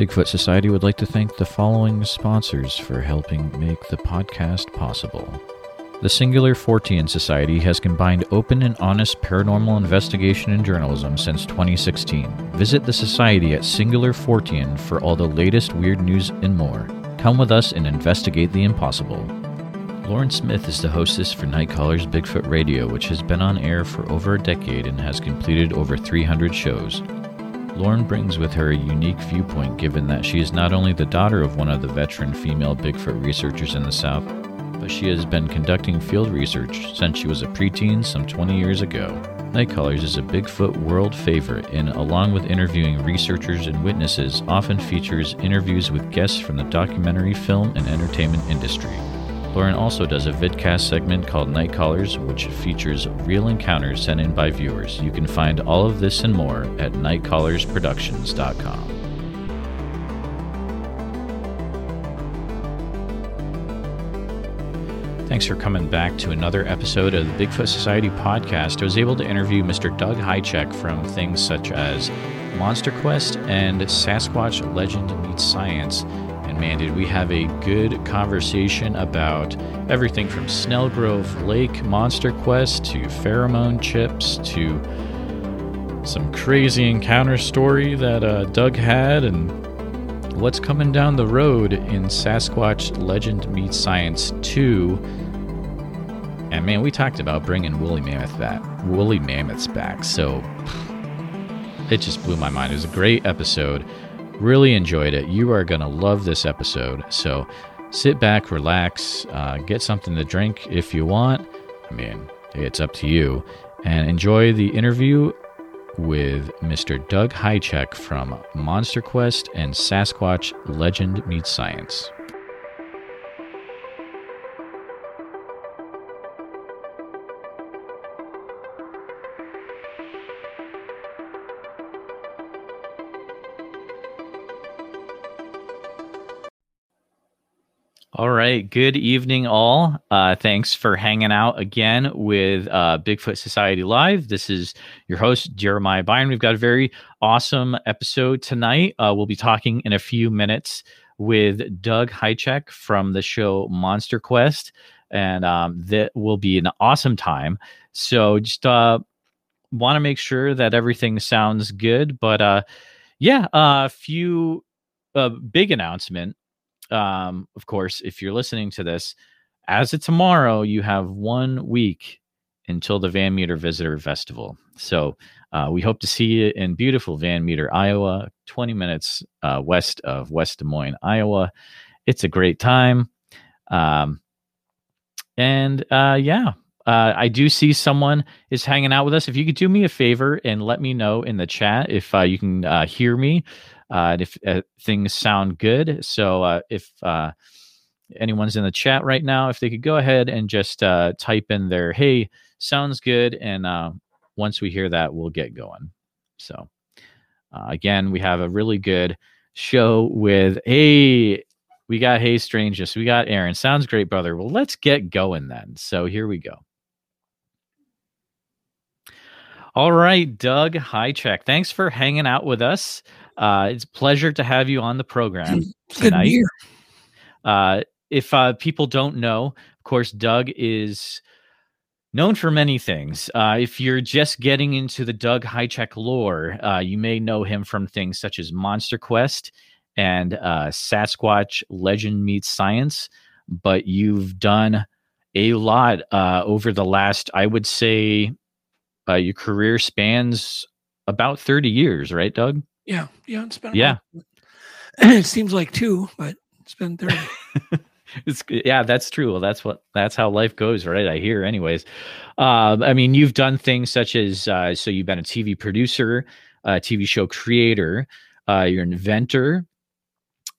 Bigfoot Society would like to thank the following sponsors for helping make the podcast possible. The Singular Fortean Society has combined open and honest paranormal investigation and journalism since 2016. Visit the Society at Singular Fortean for all the latest weird news and more. Come with us and investigate the impossible. Loren Smith is the hostess for Nightcaller's Bigfoot Radio, which has been on air for over a decade and has completed over 300 shows. Loren brings with her a unique viewpoint given that she is not only the daughter of one of the veteran female Bigfoot researchers in the South, but she has been conducting field research since she was a preteen some 20 years ago. Nightcallers is a Bigfoot world favorite and, along with interviewing researchers and witnesses, often features interviews with guests from the documentary, film, and entertainment industry. Loren also does a vidcast segment called Nightcallers, which features real encounters sent in by viewers. You can find all of this and more at nightcallersproductions.com. Thanks for coming back to another episode of the Bigfoot Society podcast. I was able to interview Mr. Doug Hajicek from things such as MonsterQuest and Sasquatch Legend Meets Science. And man, did we have a good conversation about everything from Snellgrove Lake, MonsterQuest, to pheromone chips, to some crazy encounter story that Doug had, and what's coming down the road in Sasquatch Legend Meets Science 2. And man, we talked about bringing woolly mammoths back, so it just blew my mind. It was a great episode. Really enjoyed it. You are going to love this episode. So sit back, relax, get something to drink if you want. I mean, it's up to you. And enjoy the interview with Mr. Doug Hajicek from MonsterQuest and Sasquatch Legend Meets Science. All right. Good evening, all. Thanks for hanging out again with Bigfoot Society Live. This is your host, Jeremiah Byron. We've got a very awesome episode tonight. We'll be talking in a few minutes with Doug Hajicek from the show MonsterQuest, and that will be an awesome time. So just want to make sure that everything sounds good. But a few big announcement. Of course, if you're listening to this, as of tomorrow, you have 1 week until the Van Meter Visitor Festival. So we hope to see you in beautiful Van Meter, Iowa, 20 minutes west of West Des Moines, Iowa. It's a great time. I do see someone is hanging out with us. If you could do me a favor and let me know in the chat if you can hear me. If things sound good. So if anyone's in the chat right now, if they could go ahead and just type in their, hey, sounds good. And once we hear that, we'll get going. So again, we have a really good show with, hey, we got Hey Strangeness. We got Aaron. Sounds great, brother. Well, let's get going then. So here we go. All right, Doug Hajicek. Thanks for hanging out with us. It's a pleasure to have you on the program tonight. If people don't know, of course, Doug is known for many things. If you're just getting into the Doug Hajicek lore, you may know him from things such as MonsterQuest and Sasquatch Legend Meets Science. But you've done a lot over the last, I would say, your career spans about 30 years, right, Doug? Yeah, it's been. Yeah, it seems like two, but it's been 30. Yeah, that's true. Well, that's how life goes, right? I hear, anyways. I mean, you've done things such as so you've been a TV producer, a TV show creator, you're an inventor,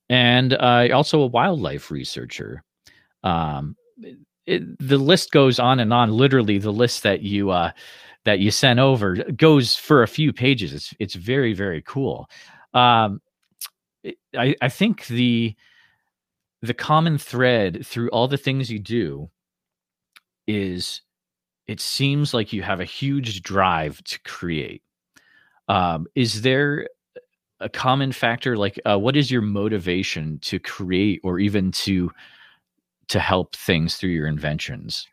and also a wildlife researcher. The list goes on and on. Literally, the list that you sent over goes for a few pages. It's very, very cool. I think the common thread through all the things you do is it seems like you have a huge drive to create. Is there a common factor? Like, what is your motivation to create or even to help things through your inventions?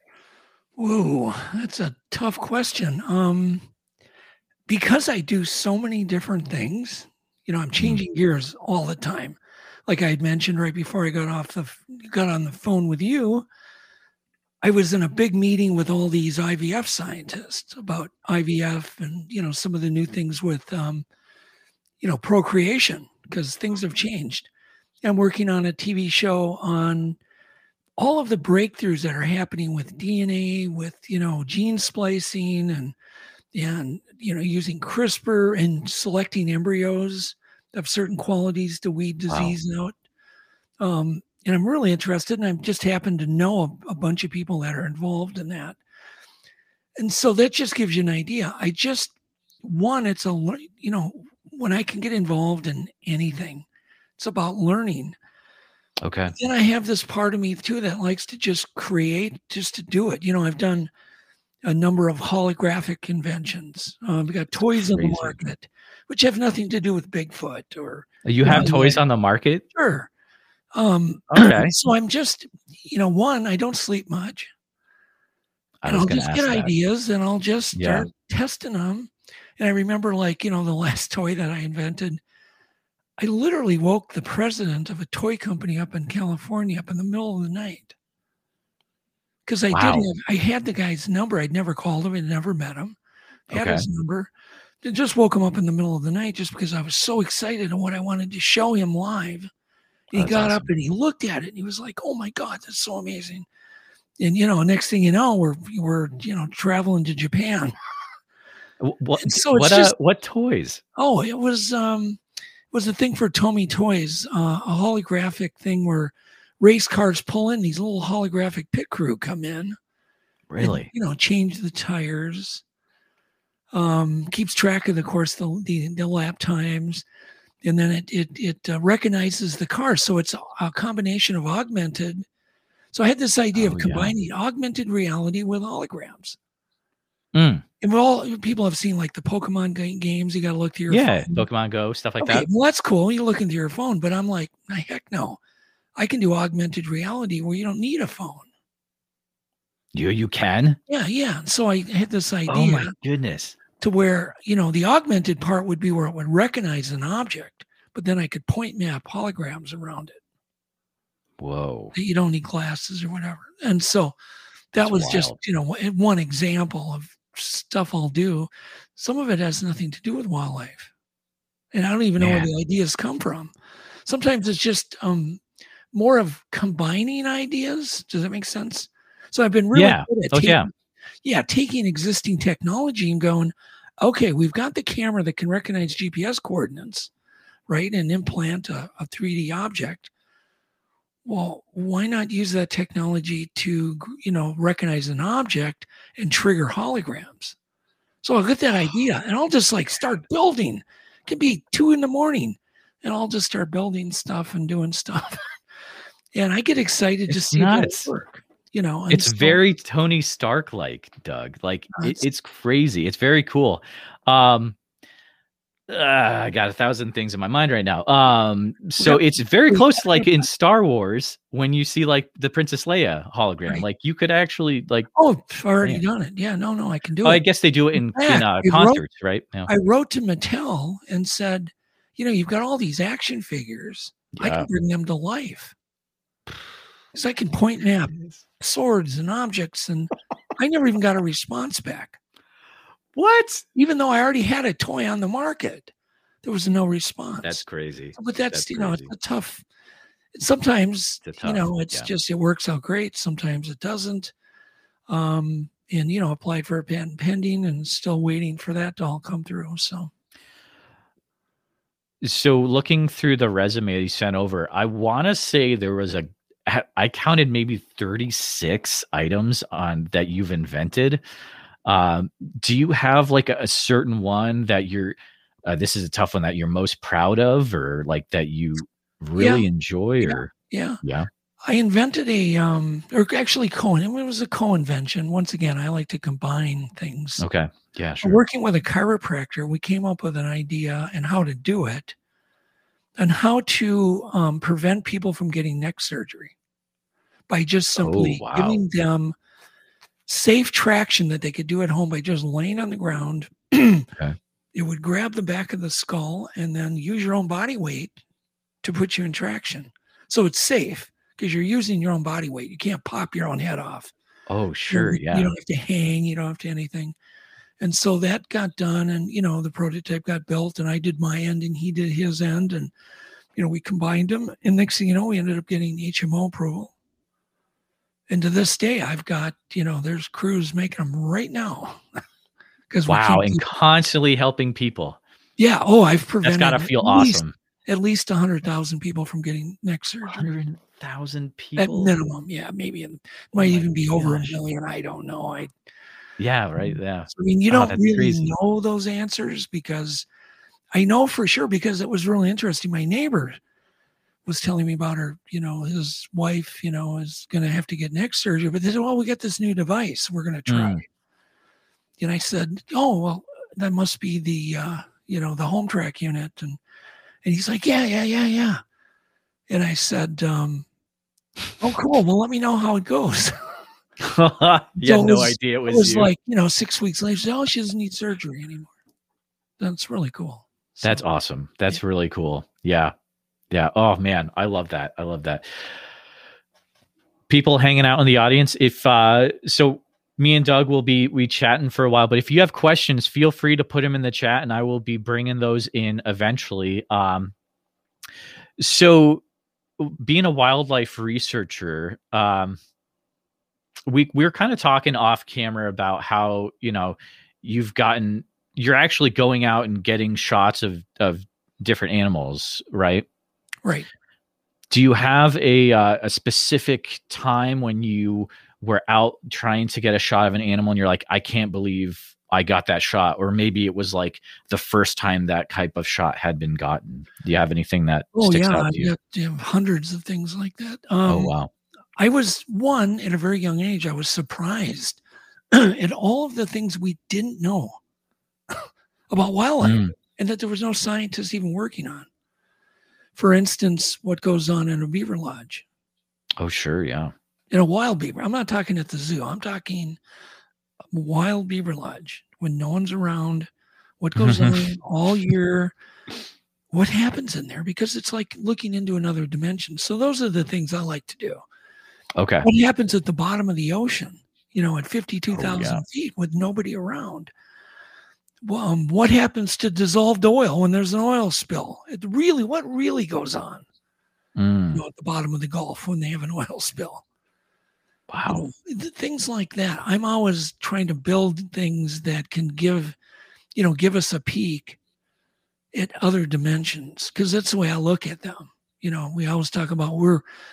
Whoa, that's a tough question. Because I do so many different things, you know, I'm changing gears all the time. Like I had mentioned right before I got on the phone with you, I was in a big meeting with all these IVF scientists about IVF and, you know, some of the new things with, you know, procreation, because things have changed. I'm working on a TV show on all of the breakthroughs that are happening with DNA, with, you know, gene splicing and, you know, using CRISPR and selecting embryos of certain qualities to weed disease out. And I'm really interested, and I just happen to know a bunch of people that are involved in that. And so that just gives you an idea. I just, one, it's a, you know, when I can get involved in anything, it's about learning. Okay. And then I have this part of me too that likes to just create, just to do it. You know, I've done a number of holographic conventions. We've got toys on the market, which have nothing to do with Bigfoot or. You have toys on the market? Sure. Okay. So I'm just, you know, one, I don't sleep much. And I'll just get ideas and I'll just start testing them. And I remember, like, you know, the last toy that I invented, I literally woke the president of a toy company up in California up in the middle of the night. Because I I had the guy's number. I'd never called him. I'd never met him. I had his number. I just woke him up in the middle of the night just because I was so excited and what I wanted to show him live. And he got up and he looked at it and he was like, oh my God, that's so amazing. And, you know, next thing you know, we're you know, traveling to Japan. What toys? Oh, it was a thing for Tomy Toys, a holographic thing where race cars pull in, these little holographic pit crew come in. Really? And, you know, change the tires. Keeps track of the course, the lap times. And then it recognizes the car. So it's a combination of augmented. So I had this idea of combining augmented reality with holograms. Mm. And people have seen like the Pokemon games. You got to look to your phone. Pokemon Go, stuff like that. Well, that's cool. You look into your phone. But I'm like, heck no. I can do augmented reality where you don't need a phone. You can? Yeah. So I had this idea. Oh, my goodness. To where, you know, the augmented part would be where it would recognize an object, but then I could point map holograms around it. Whoa. You don't need glasses or whatever. And so that was wild. Just, you know, one example of stuff I'll do. Some of it has nothing to do with wildlife. And I don't even know where the ideas come from. Sometimes it's just more of combining ideas. Does that make sense? So I've been really good at taking existing technology and going, okay, we've got the camera that can recognize GPS coordinates, right? And implant a 3D object. Well, why not use that technology to, you know, recognize an object and trigger holograms? So I'll get that idea and I'll just like start building. It could be 2 a.m. and I'll just start building stuff and doing stuff. And I get excited to see how it works. You know, it's very Tony Stark like, Doug. Like it's crazy. It's very cool. I got 1,000 things in my mind right now. So it's very close, like in Star Wars, when you see like the Princess Leia hologram, like you could actually like. Oh, I've already done it. Yeah, no, I can do it. I guess they do it in concerts, right? Yeah. I wrote to Mattel and said, you know, you've got all these action figures. Yeah. I can bring them to life. Because I can point map swords and objects, and I never even got a response back. What? Even though I already had a toy on the market, there was no response. That's crazy. But that's you know, it's a tough. Sometimes you know, it's just it works out great. Sometimes it doesn't. And you know, applied for a patent pending, and still waiting for that to all come through. So looking through the resume you sent over, I want to say there was I counted maybe 36 items on that you've invented. Do you have like a certain one that you're, this is a tough one that you're most proud of or like that you really enjoy or. Yeah. I invented it was a co-invention. Once again, I like to combine things. Okay. Yeah. Sure. Working with a chiropractor, we came up with an idea and how to do it. on how to prevent people from getting neck surgery by just simply giving them safe traction that they could do at home by just laying on the ground. It would grab the back of the skull and then use your own body weight to put you in traction. So it's safe because you're using your own body weight. You can't pop your own head off. Oh, sure. You, you don't have to hang. You don't have to anything. And so that got done, and, you know, the prototype got built, and I did my end and he did his end, and, you know, we combined them. And next thing you know, we ended up getting HMO approval. And to this day, I've got, you know, there's crews making them right now. And constantly helping people. Yeah. Oh, I've prevented. That's got to feel awesome. At least 100,000 people from getting neck surgery. 100,000 people? At minimum. Yeah. Maybe it might even be over a million. I don't know. Yeah. Right. Yeah. I mean, you don't really know those answers, because I know for sure, because it was really interesting. My neighbor was telling me about her, you know, his wife, you know, is going to have to get neck surgery, but they said, well, we got this new device. We're going to try it. And I said, oh, well, that must be the, you know, the home track unit. And he's like, yeah. And I said, oh, cool. Well, let me know how it goes. you had no idea it was you. It was like, you know, 6 weeks later, she said, oh, she doesn't need surgery anymore. That's really cool. So, that's awesome. That's really cool. Yeah. Yeah. Oh, man. I love that. I love that. People hanging out in the audience. If so, me and Doug will be chatting for a while, but if you have questions, feel free to put them in the chat and I will be bringing those in eventually. So being a wildlife researcher, we're kind of talking off camera about how, you know, you're actually going out and getting shots of different animals, right? Right. Do you have a specific time when you were out trying to get a shot of an animal and you're like, I can't believe I got that shot? Or maybe it was like the first time that type of shot had been gotten. Do you have anything that sticks out to you? Yeah, hundreds of things like that. I was at a very young age, I was surprised at all of the things we didn't know about wildlife and that there was no scientists even working on. For instance, what goes on in a beaver lodge. Oh, sure. Yeah. In a wild beaver. I'm not talking at the zoo. I'm talking wild beaver lodge when no one's around. What goes on all year? What happens in there? Because it's like looking into another dimension. So those are the things I like to do. Okay. What happens at the bottom of the ocean, you know, at 52,000 feet with nobody around? Well, what happens to dissolved oil when there's an oil spill? What really goes on you know, at the bottom of the Gulf when they have an oil spill? Wow. You know, things like that. I'm always trying to build things that can give us a peek at other dimensions, because that's the way I look at them. You know, we always talk about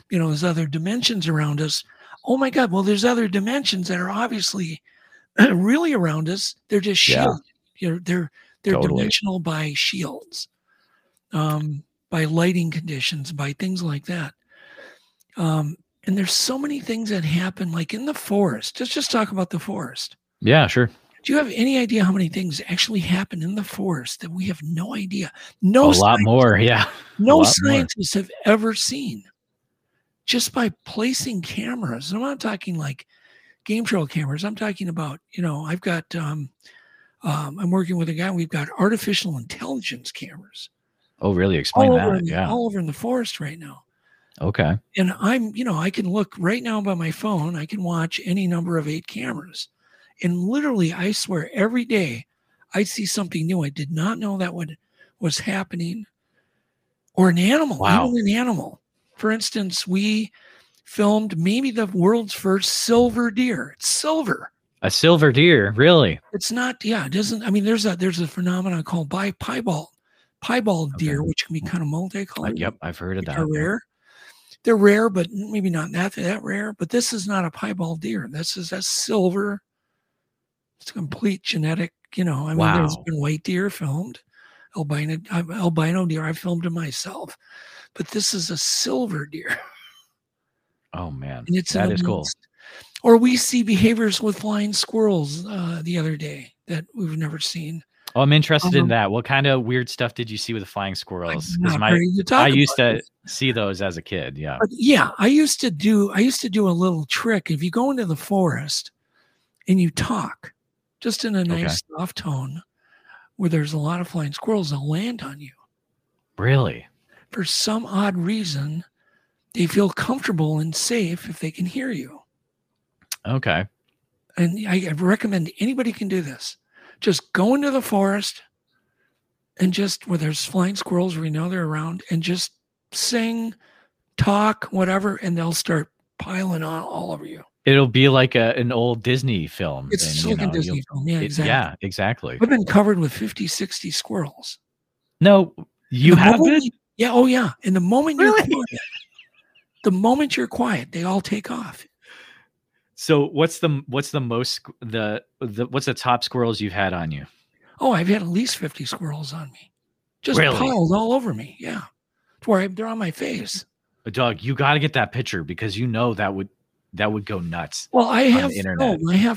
there's other dimensions around us. Oh my God. Well, there's other dimensions that are obviously really around us. They're just shielded. Yeah. They're totally dimensional by shields, by lighting conditions, by things like that. And there's so many things that happen, like in the forest. Let's just talk about the forest. Yeah, sure. Do you have any idea how many things actually happen in the forest that we have no idea? No, a lot more. Yeah. No scientists have ever seen, just by placing cameras. And I'm not talking like game trail cameras. I'm talking about, you know, I've got, I'm working with a guy, we've got artificial intelligence cameras. Oh, really? Explain that. Yeah. All over in the forest right now. Okay. And I'm, you know, I can look right now by my phone, I can watch any number of 8 cameras. And literally, I swear, every day I see something new. I did not know that was happening. Or an animal. Wow. Even an animal. For instance, we filmed maybe the world's first silver deer. It's silver. A silver deer, really? It's not, yeah, it doesn't, I mean, there's a phenomenon called piebald deer, which can be kind of multicolored. Yep, I've heard of that. They're rare. They're rare, but maybe not that rare. But this is not a piebald deer. This is a silver. It's a complete genetic, you know. I mean, there's been white deer filmed, albino deer. I filmed it myself, but this is a silver deer. Oh man, and that is cool. Or we see behaviors with flying squirrels the other day that we've never seen. Oh, I'm interested in that. What kind of weird stuff did you see with flying squirrels? I used to see those as a kid. Yeah. But yeah. I used to do a little trick. If you go into the forest and you talk just in a nice soft tone where there's a lot of flying squirrels, they'll land on you. Really? For some odd reason, they feel comfortable and safe if they can hear you. Okay. And I recommend anybody can do this. Just go into the forest and just where there's flying squirrels, we know they're around, and just sing, talk, whatever, and they'll start piling on all over you. It'll be like an old Disney film. It's like a Disney film. Yeah, exactly. Yeah, exactly. I've been covered with 50, 60 squirrels. No, you haven't? Yeah. Oh, yeah. And the moment you're quiet, they all take off. So what's the top squirrels you've had on you? Oh, I've had at least 50 squirrels on me, just piled all over me. Yeah, to where they're on my face. Doug, you got to get that picture because you know that would go nuts. Well, I have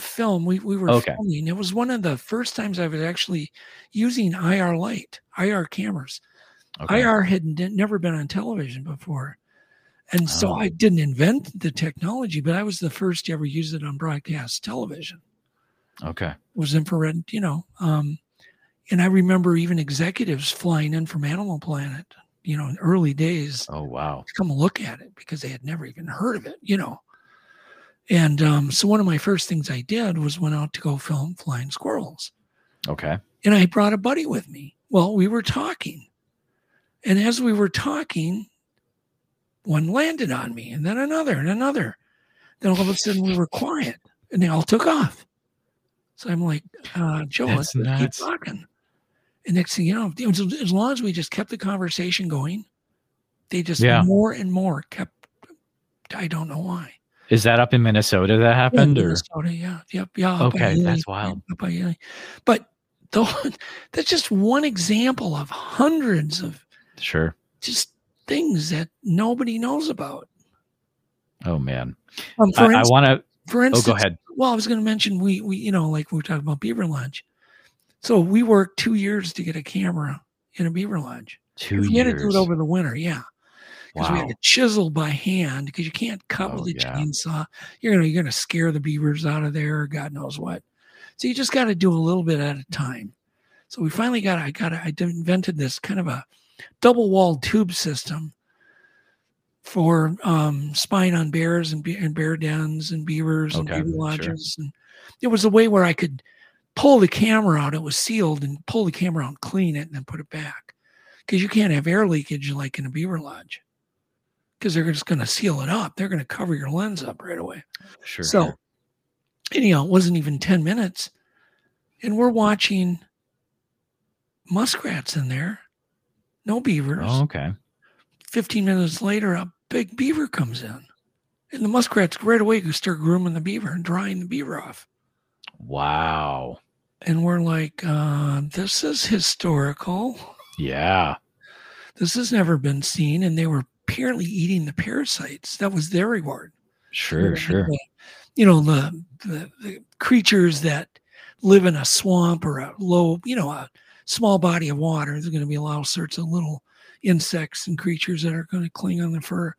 film. We were filming. It was one of the first times I was actually using IR light, IR cameras. Okay. IR had never been on television before. And so I didn't invent the technology, but I was the first to ever use it on broadcast television. Okay. It was infrared, and I remember even executives flying in from Animal Planet, in early days. Oh, wow. To come look at it because they had never even heard of it, And so one of my first things I did was went out to go film flying squirrels. Okay. And I brought a buddy with me. Well, we were talking. And as we were talking, one landed on me, and then another, and another. Then all of a sudden, we were quiet, and they all took off. So I'm like, Joe, let's keep talking. And next thing you know, as long as we just kept the conversation going, they just more and more kept. I don't know why. Is that up in Minnesota that happened? Yeah, Minnesota, yeah. Yep, yeah. Okay, that's wild. But that's just one example of hundreds of just things that nobody knows about. Oh man. For instance, go ahead. Well, I was going to mention, we like we were talking about beaver lodge. So we worked 2 years to get a camera in a beaver lodge. 2 years. We had to do it over the winter. Yeah. Because we had to chisel by hand because you can't cut with a chainsaw. You're going to scare the beavers out of there. God knows what. So you just got to do a little bit at a time. So we finally I invented this kind of a double-walled tube system for spying on bears and bear dens and beavers and beaver lodges. Sure. And it was a way where I could pull the camera out. It was sealed, and pull the camera out, clean it, and then put it back. Because you can't have air leakage like in a beaver lodge. Because they're just going to seal it up. They're going to cover your lens up right away. Sure. So, anyhow, it wasn't even 10 minutes. And we're watching muskrats in there. No beavers. Oh, okay. 15 minutes later, a big beaver comes in. And the muskrats right away start grooming the beaver and drying the beaver off. Wow. And we're like, this is historical. Yeah. This has never been seen. And they were apparently eating the parasites. That was their reward. Sure. The creatures that live in a swamp or a low, a small body of water. There's going to be all sorts of little insects and creatures that are going to cling on the fur.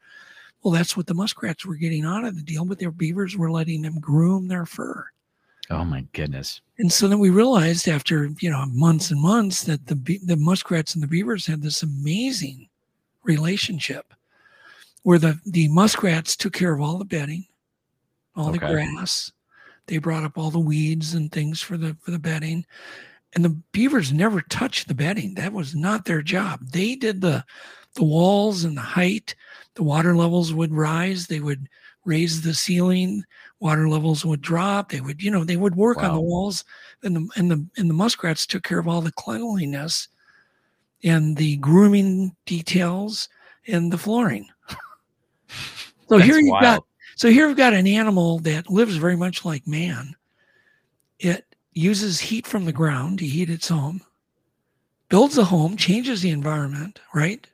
Well, that's what the muskrats were getting out of the deal, but their beavers were letting them groom their fur. Oh my goodness. And so then we realized after, months and months that the muskrats and the beavers had this amazing relationship where the muskrats took care of all the bedding, all the grass. They brought up all the weeds and things for the bedding. And the beavers never touched the bedding. That was not their job. They did the walls and the height. The water levels would rise. They would raise the ceiling. Water levels would drop. They would, they would work on the walls. And the muskrats took care of all the cleanliness and the grooming details and the flooring. So here we've got an animal that lives very much like man. It uses heat from the ground to heat its home, builds a home, changes the environment, right?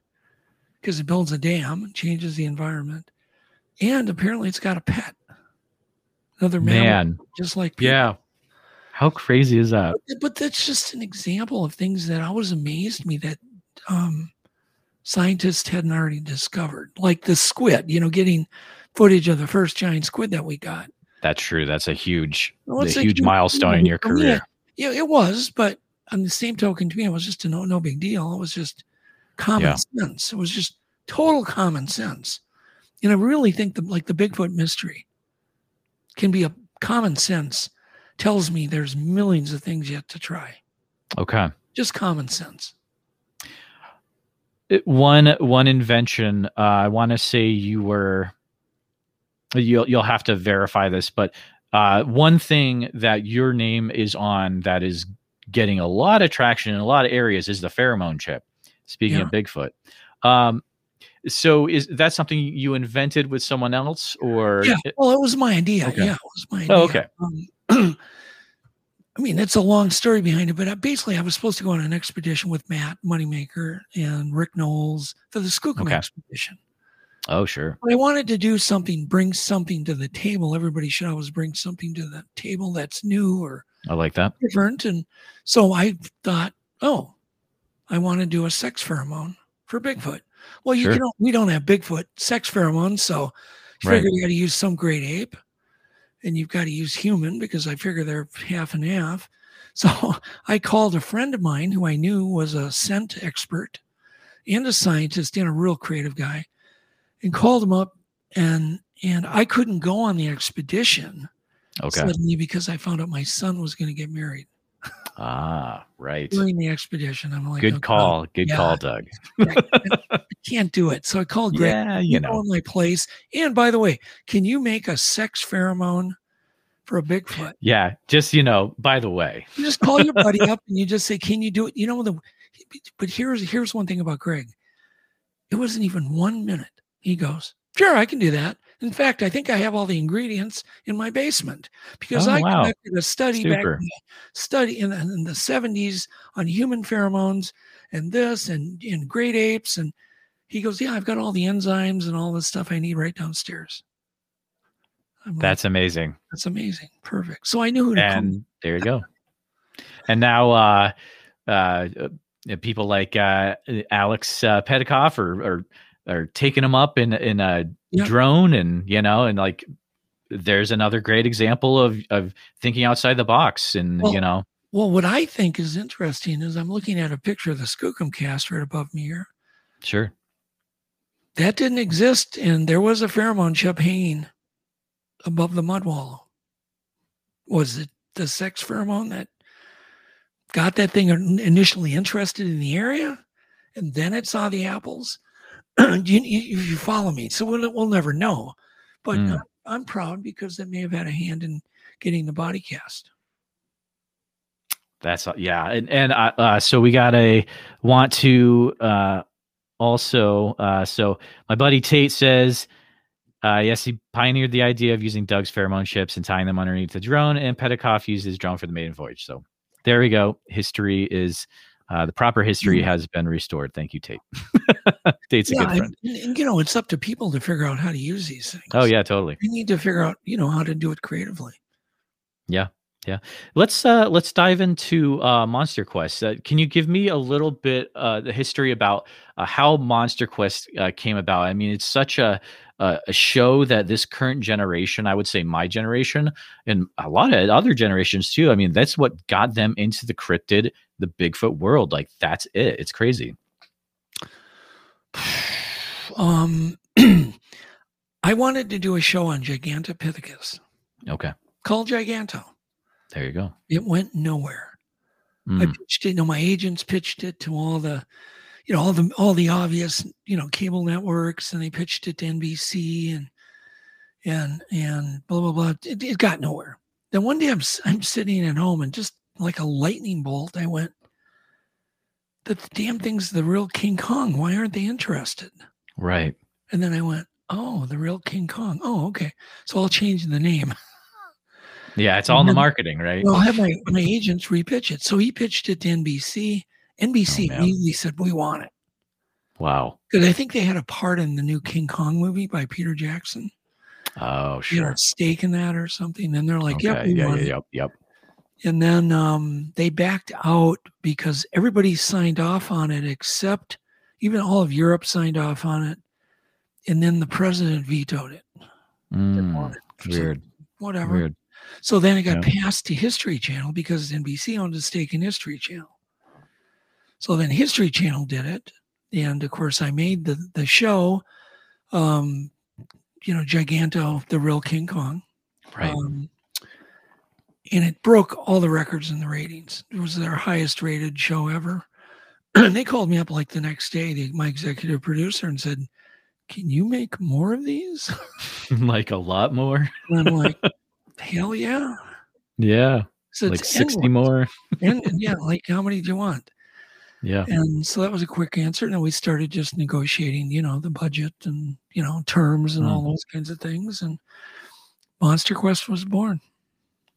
Because it builds a dam, changes the environment. And apparently it's got a pet. Another mammal, just like people. Yeah. How crazy is that? But that's just an example of things that always amazed me that scientists hadn't already discovered, like the squid, you know, getting footage of the first giant squid that we got. That's true. That's a huge milestone in your career. Yeah, it was. But on the same token, to me, it was just a no big deal. It was just common sense. It was just total common sense. And I really think that, like, the Bigfoot mystery can be a common sense. Tells me there's millions of things yet to try. Okay. Just common sense. One invention. I want to say you were. You'll have to verify this, but one thing that your name is on that is getting a lot of traction in a lot of areas is the pheromone chip. Speaking of Bigfoot, so is that something you invented with someone else, or? Yeah, well, it was my idea. Okay. Yeah, it was my idea. Oh, okay. I mean, it's a long story behind it, but basically I was supposed to go on an expedition with Matt Moneymaker and Rick Knowles for the Skookum expedition. Oh, sure. But I wanted to do something, bring something to the table. Everybody should always bring something to the table that's new or different. And so I thought, oh, I want to do a sex pheromone for Bigfoot. Well, we don't have Bigfoot sex pheromones, so I figured you got to use some great ape. And you've got to use human because I figure they're half and half. So I called a friend of mine who I knew was a scent expert and a scientist and a real creative guy, and called him up, and I couldn't go on the expedition suddenly because I found out my son was going to get married. Ah, right. During the expedition. I'm like, good call, Doug. I can't do it. So I called Greg. Yeah, you know, my place. And by the way, can you make a sex pheromone for a Bigfoot? Yeah, just, you know, by the way, you just call your buddy up and you just say, can you do it? You know, but here's one thing about Greg. It wasn't even 1 minute. He goes, sure, I can do that. In fact, I think I have all the ingredients in my basement because I conducted a study back in the 70s on human pheromones and this and great apes. And he goes, yeah, I've got all the enzymes and all the stuff I need right downstairs. That's amazing. That's amazing. Perfect. So I knew who to call. And there you go. And now people like Alex Petikoff are taking them up in a drone, and, you know, and like, there's another great example of thinking outside the box. And, well, you know, well, what I think is interesting is I'm looking at a picture of the Skookum cast right above me here. Sure. That didn't exist. And there was a pheromone chip hanging above the mud wall. Was it the sex pheromone that got that thing initially interested in the area? And then it saw the apples. You follow me, so we'll never know. But I'm proud because they may have had a hand in getting the body cast. That's so we so my buddy Tate says, yes, he pioneered the idea of using Doug's pheromone chips and tying them underneath the drone, and Petikoff used his drone for the maiden voyage. So there we go. History is. The proper history has been restored. Thank you, Tate. Tate's a good friend. And, you know, it's up to people to figure out how to use these things. Oh, yeah, totally. We need to figure out, you know, how to do it creatively. Yeah, yeah. Let's dive into MonsterQuest. Can you give me a little bit the history about how MonsterQuest came about? I mean, it's such a show that this current generation, I would say my generation, and a lot of other generations too. I mean, that's what got them into the cryptid, the Bigfoot world. Like, that's it. It's crazy. I wanted to do a show on Gigantopithecus. Okay. Called Giganto. There you go. It went nowhere. I pitched it. You know, my agents pitched it to all the, you know, all the obvious, you know, cable networks, and they pitched it to NBC and blah, blah, blah. It got nowhere. Then one day I'm sitting at home, and just like a lightning bolt, I went, the damn thing's the real King Kong. Why aren't they interested? Right. And then I went, oh, the real King Kong. Oh, okay. So I'll change the name. Yeah, it's all in the marketing, right? Well, I'll have my agents repitch it. So he pitched it to NBC. NBC immediately said, we want it. Wow. Because I think they had a part in the new King Kong movie by Peter Jackson. Oh, sure. You know, a stake in that or something. And they're like, yep, we want it. Yep. And then they backed out because everybody signed off on it, except even all of Europe signed off on it. And then the president vetoed it. Didn't want it. Weird. So, whatever. Weird. So then it got passed to History Channel because NBC owned a stake in History Channel. So then History Channel did it. And of course I made the show, you know, Giganto, the real King Kong. Right. And it broke all the records in the ratings. It was their highest rated show ever. And they called me up like the next day, my executive producer, and said, "Can you make more of these?" Like a lot more. And I'm like, hell yeah. Yeah. So like 60 more. and yeah, like how many do you want? Yeah. And so that was a quick answer. And then we started just negotiating, you know, the budget and, you know, terms and all those kinds of things. And MonsterQuest was born.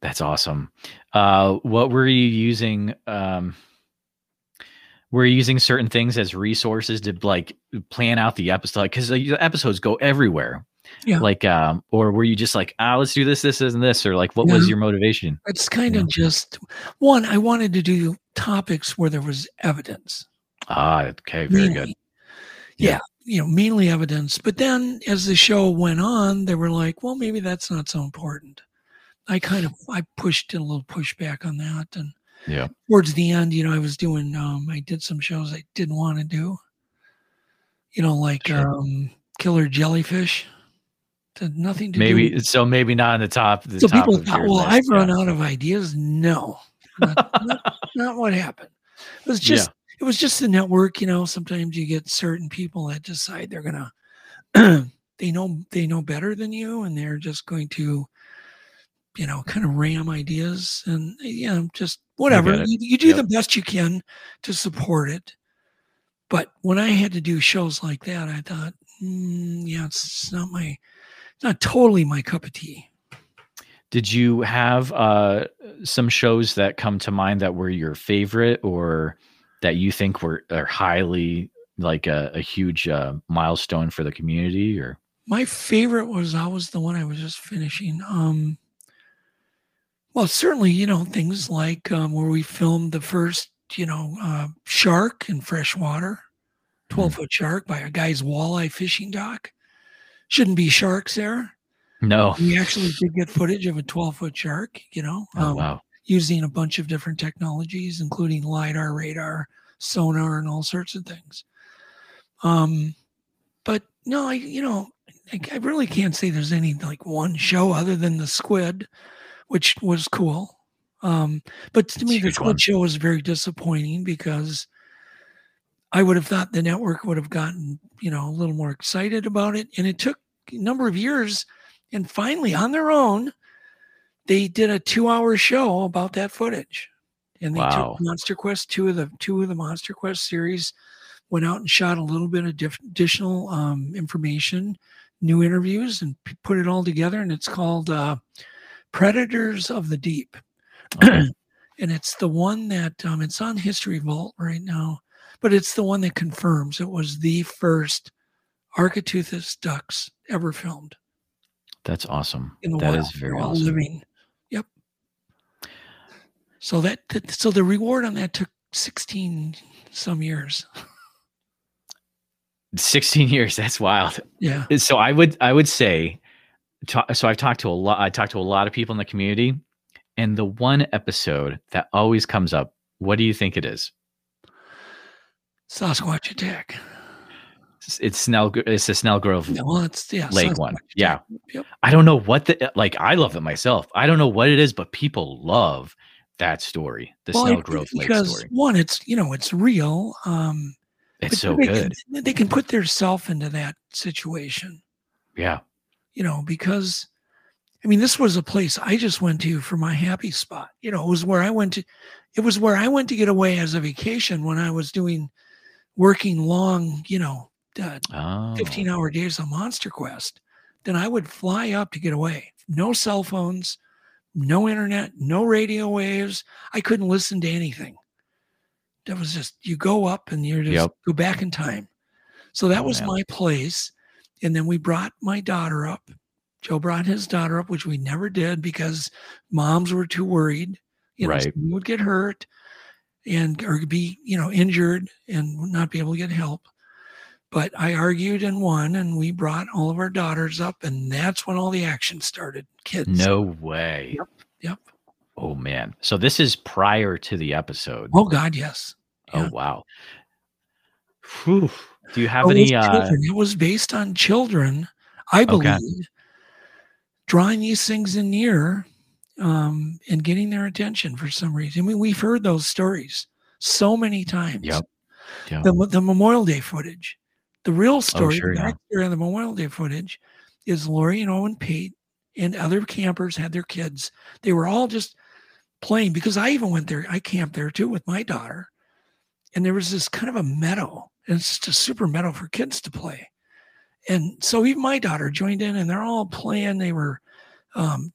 That's awesome. What were you using? Were you using certain things as resources to like plan out the episode? Because the episodes go everywhere. Yeah. Like, or were you just like, let's do this, this, and this, or like, what was your motivation? It's kind of just one. I wanted to do topics where there was evidence. Okay. Very mainly. Good. Yeah. You know, mainly evidence. But then as the show went on, they were like, well, maybe that's not so important. I pushed in a little pushback on that. And towards the end, you know, I was doing, I did some shows I didn't want to do, you know, like, killer jellyfish. Nothing to maybe, do. Maybe not on the top. The so top people thought, well, list. I've run out of ideas. No, not what happened. It was just, it was just the network. You know, sometimes you get certain people that decide they're going to, they know better than you. And they're just going to, you know, kind of ram ideas and, you know, just whatever. You do the best you can to support it. But when I had to do shows like that, I thought, it's not not totally my cup of tea. Did you have some shows that come to mind that were your favorite or that you think are highly like a huge milestone for the community? Or my favorite was always the one I was just finishing. Well, certainly, you know, things like where we filmed the first, you know, shark in fresh water, 12-foot shark by a guy's walleye fishing dock. Shouldn't be sharks there. No. We actually did get footage of a 12-foot shark, you know, using a bunch of different technologies, including LiDAR, radar, sonar, and all sorts of things. But no, I really can't say there's any like one show other than the squid, which was cool. But to me, the squid show was very disappointing because I would have thought the network would have gotten, you know, a little more excited about it. And it took a number of years. And finally, on their own, they did a 2-hour show about that footage. And they took MonsterQuest, two of the MonsterQuest series, went out and shot a little bit of additional information, new interviews, and put it all together. And it's called Predators of the Deep. Okay. And it's the one that it's on History Vault right now. But it's the one that confirms it was the first Architeuthis ducks ever filmed. That's awesome. That is very awesome. Living. Yep. So so the reward on that took 16 some years. 16 years. That's wild. Yeah. So I would say, so I talked to a lot of people in the community, and the one episode that always comes up, what do you think it is? Sasquatch attack. It's the Snellgrove Lake Sasquatch one. Attack. Yeah. Yep. I don't know what I love it myself. I don't know what it is, but people love that story. The Snellgrove Lake story. One, it's, you know, it's real. It's so good. They can put their self into that situation. Yeah. You know, because I mean, this was a place I just went to for my happy spot. You know, it was where I went to get away as a vacation when I was working long, you know, 15-hour days on MonsterQuest, then I would fly up to get away. No cell phones, no internet, no radio waves. I couldn't listen to anything. That was just, you go up and you just go back in time. So that was my place. And then we brought my daughter up. Joe brought his daughter up, which we never did because moms were too worried. You right. know, someone would get hurt and or be, you know, injured and would not be able to get help. But I argued and won, and we brought all of our daughters up, and that's when all the action started. Kids. No way. Yep. Yep. Oh, man. So this is prior to the episode. Oh, God, yes. Yeah. Oh, wow. Whew. Do you have any... It was based on children, I believe, drawing these things in near and getting their attention for some reason. I mean, we've heard those stories so many times. Yep. Yep. The Memorial Day footage. The real story back there in the Memorial Day footage is Lori and Owen Pate and other campers had their kids. They were all just playing because I even went there. I camped there too with my daughter. And there was this kind of a meadow. And it's just a super meadow for kids to play. And so even my daughter joined in and they're all playing. They were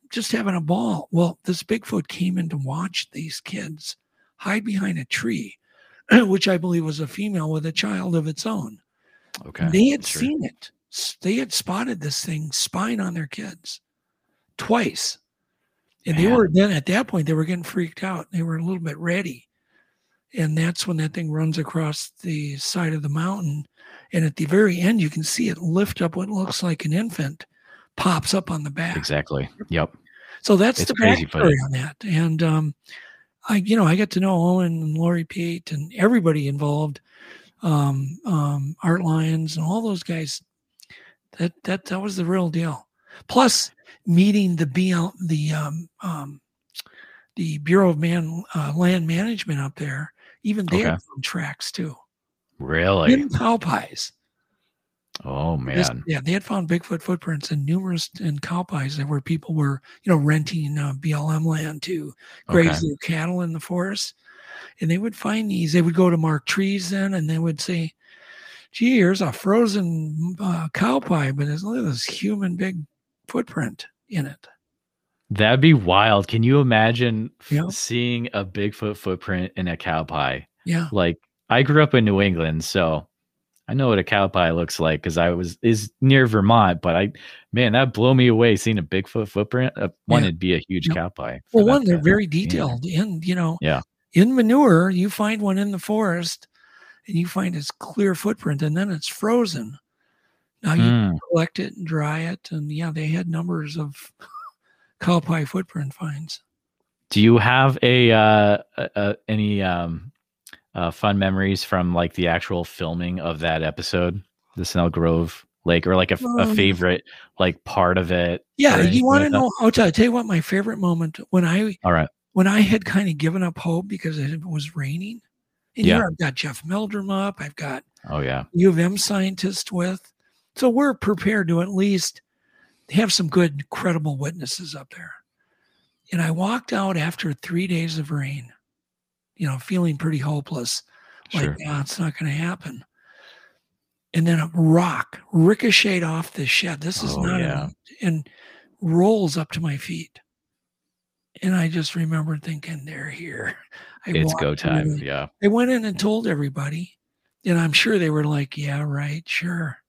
just having a ball. Well, this Bigfoot came in to watch these kids hide behind a tree, which I believe was a female with a child of its own. Okay. They had seen it. They had spotted this thing spying on their kids twice. And they were then at that point, they were getting freaked out. They were a little bit ready. And that's when that thing runs across the side of the mountain. And at the very end, you can see it lift up what looks like an infant, pops up on the back. Exactly. Yep. So that's the backstory on that. And I got to know Owen and Lori Pate and everybody involved. Art Lyons and all those guys, that was the real deal. Plus meeting the Bureau of Land Management up there, even they have some tracks too. Really? In cowpies. Oh man. They had found Bigfoot footprints in numerous cowpies where people were, renting BLM land to graze their cattle in the forest. And they would find these. They would go to mark trees then, and they would say, "Gee, here's a frozen cowpie, but there's only this human big footprint in it." That'd be wild. Can you imagine seeing a Bigfoot footprint in a cowpie? Yeah. Like I grew up in New England, so I know what a cowpie looks like because is near Vermont. But that blew me away seeing a Bigfoot footprint. One, it'd be a huge cowpie. Well, one, they're very detailed, and in manure, you find one in the forest and you find its clear footprint and then it's frozen. Now you collect it and dry it. And they had numbers of cowpie footprint finds. Do you have any fun memories from like the actual filming of that episode, the Snellgrove Lake, or like a favorite like part of it? Yeah. You want to know? I'll tell you what my favorite moment when I had kind of given up hope because it was raining. And I've got Jeff Meldrum up. I've got U of M scientists with. So we're prepared to at least have some good, credible witnesses up there. And I walked out after 3 days of rain, feeling pretty hopeless. Like, it's not going to happen. And then a rock ricocheted off the shed. This is and rolls up to my feet. And I just remember thinking, they're here. It's go time. Yeah. I went in and told everybody. And I'm sure they were like, yeah, right, sure.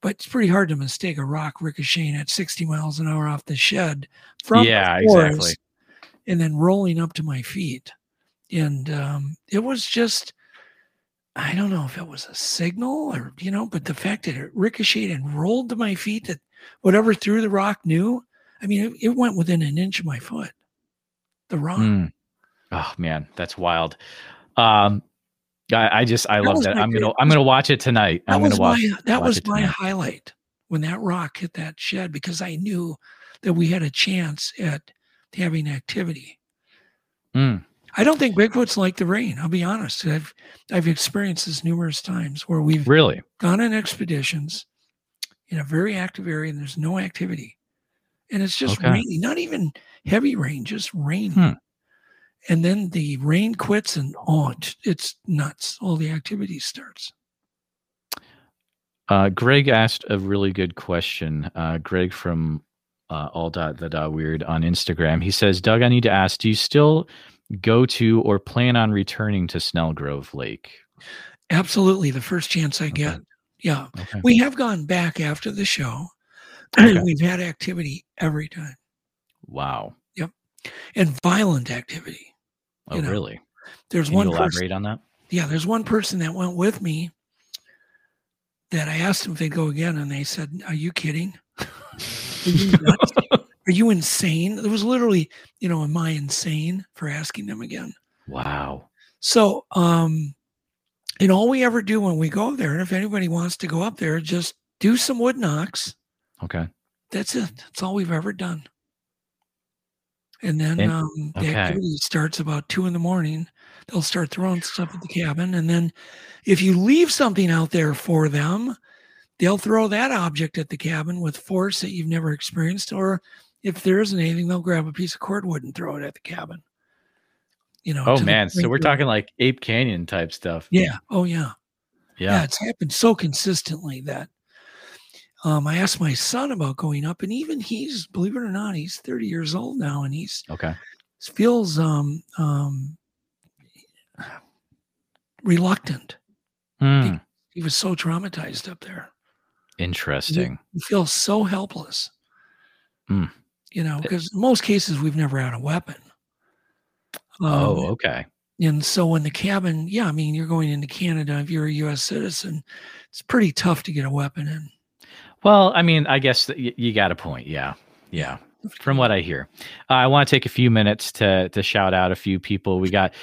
But it's pretty hard to mistake a rock ricocheting at 60 miles an hour off the shed from the forest, exactly. And then rolling up to my feet. And it was just, I don't know if it was a signal or, but the fact that it ricocheted and rolled to my feet, that whatever threw the rock knew. I mean, it went within an inch of my foot. The rock. Oh man, that's wild. I love that. I'm gonna watch it tonight. That was my highlight when that rock hit that shed because I knew that we had a chance at having activity. I don't think Bigfoot's like the rain. I'll be honest. I've experienced this numerous times where we've really gone on expeditions in a very active area and there's no activity. And it's just rainy, not even heavy rain, just rain. And then the rain quits and it's nuts. All the activity starts. Greg asked a really good question. Greg from all.the.weird on Instagram. He says, Doug, I need to ask, do you still go to or plan on returning to Snellgrove Lake? Absolutely. The first chance I get. Yeah. Okay. We have gone back after the show. Okay. We've had activity every time. Wow. Yep. and violent activity. Oh, you know? Really? There's one. Can you elaborate on that? Yeah, there's one person that went with me that I asked them if they'd go again, and they said, "Are you kidding? Are you insane?" There was literally, you know, am I insane for asking them again? Wow. So, and all we ever do when we go there, and if anybody wants to go up there, just do some wood knocks. Okay. That's it. That's all we've ever done. And then the activity starts about 2 a.m. They'll start throwing stuff at the cabin. And then if you leave something out there for them, they'll throw that object at the cabin with force that you've never experienced. Or if there isn't anything, they'll grab a piece of cordwood and throw it at the cabin. You know, oh, man. So we're talking like Ape Canyon type stuff. Yeah. Oh, yeah. Yeah. It's happened so consistently that I asked my son about going up, and even he's, believe it or not, he's 30 years old now, and he's feels reluctant. He was so traumatized up there. Interesting. He feels so helpless. You know, because in most cases we've never had a weapon. And so in the cabin, I mean, you're going into Canada. If you're a U.S. citizen, it's pretty tough to get a weapon in. Well, I mean, I guess you got a point. Yeah. Yeah. From what I hear, I want to take a few minutes to shout out a few people. We got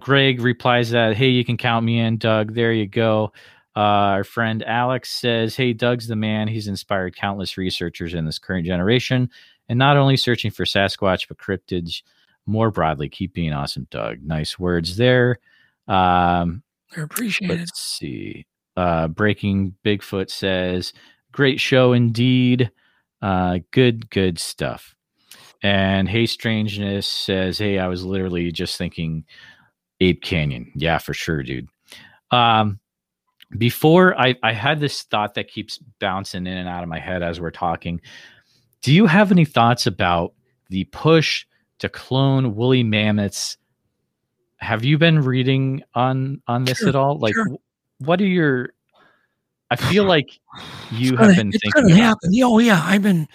Greg replies that, "Hey, you can count me in, Doug." There you go. Our friend Alex says, "Hey, Doug's the man. He's inspired countless researchers in this current generation, and not only searching for Sasquatch, but cryptids more broadly. Keep being awesome, Doug." Nice words there. I appreciate it. Let's see. Breaking Bigfoot says, "Great show indeed. Good stuff." And Hey Strangeness says, "Hey, I was literally just thinking Ape Canyon." Yeah, for sure, dude. Before I had this thought that keeps bouncing in and out of my head as we're talking. Do you have any thoughts about the push to clone woolly mammoths? Have you been reading on this at all? Like, what are your... I feel like you have been thinking about it. Oh, yeah. I've been,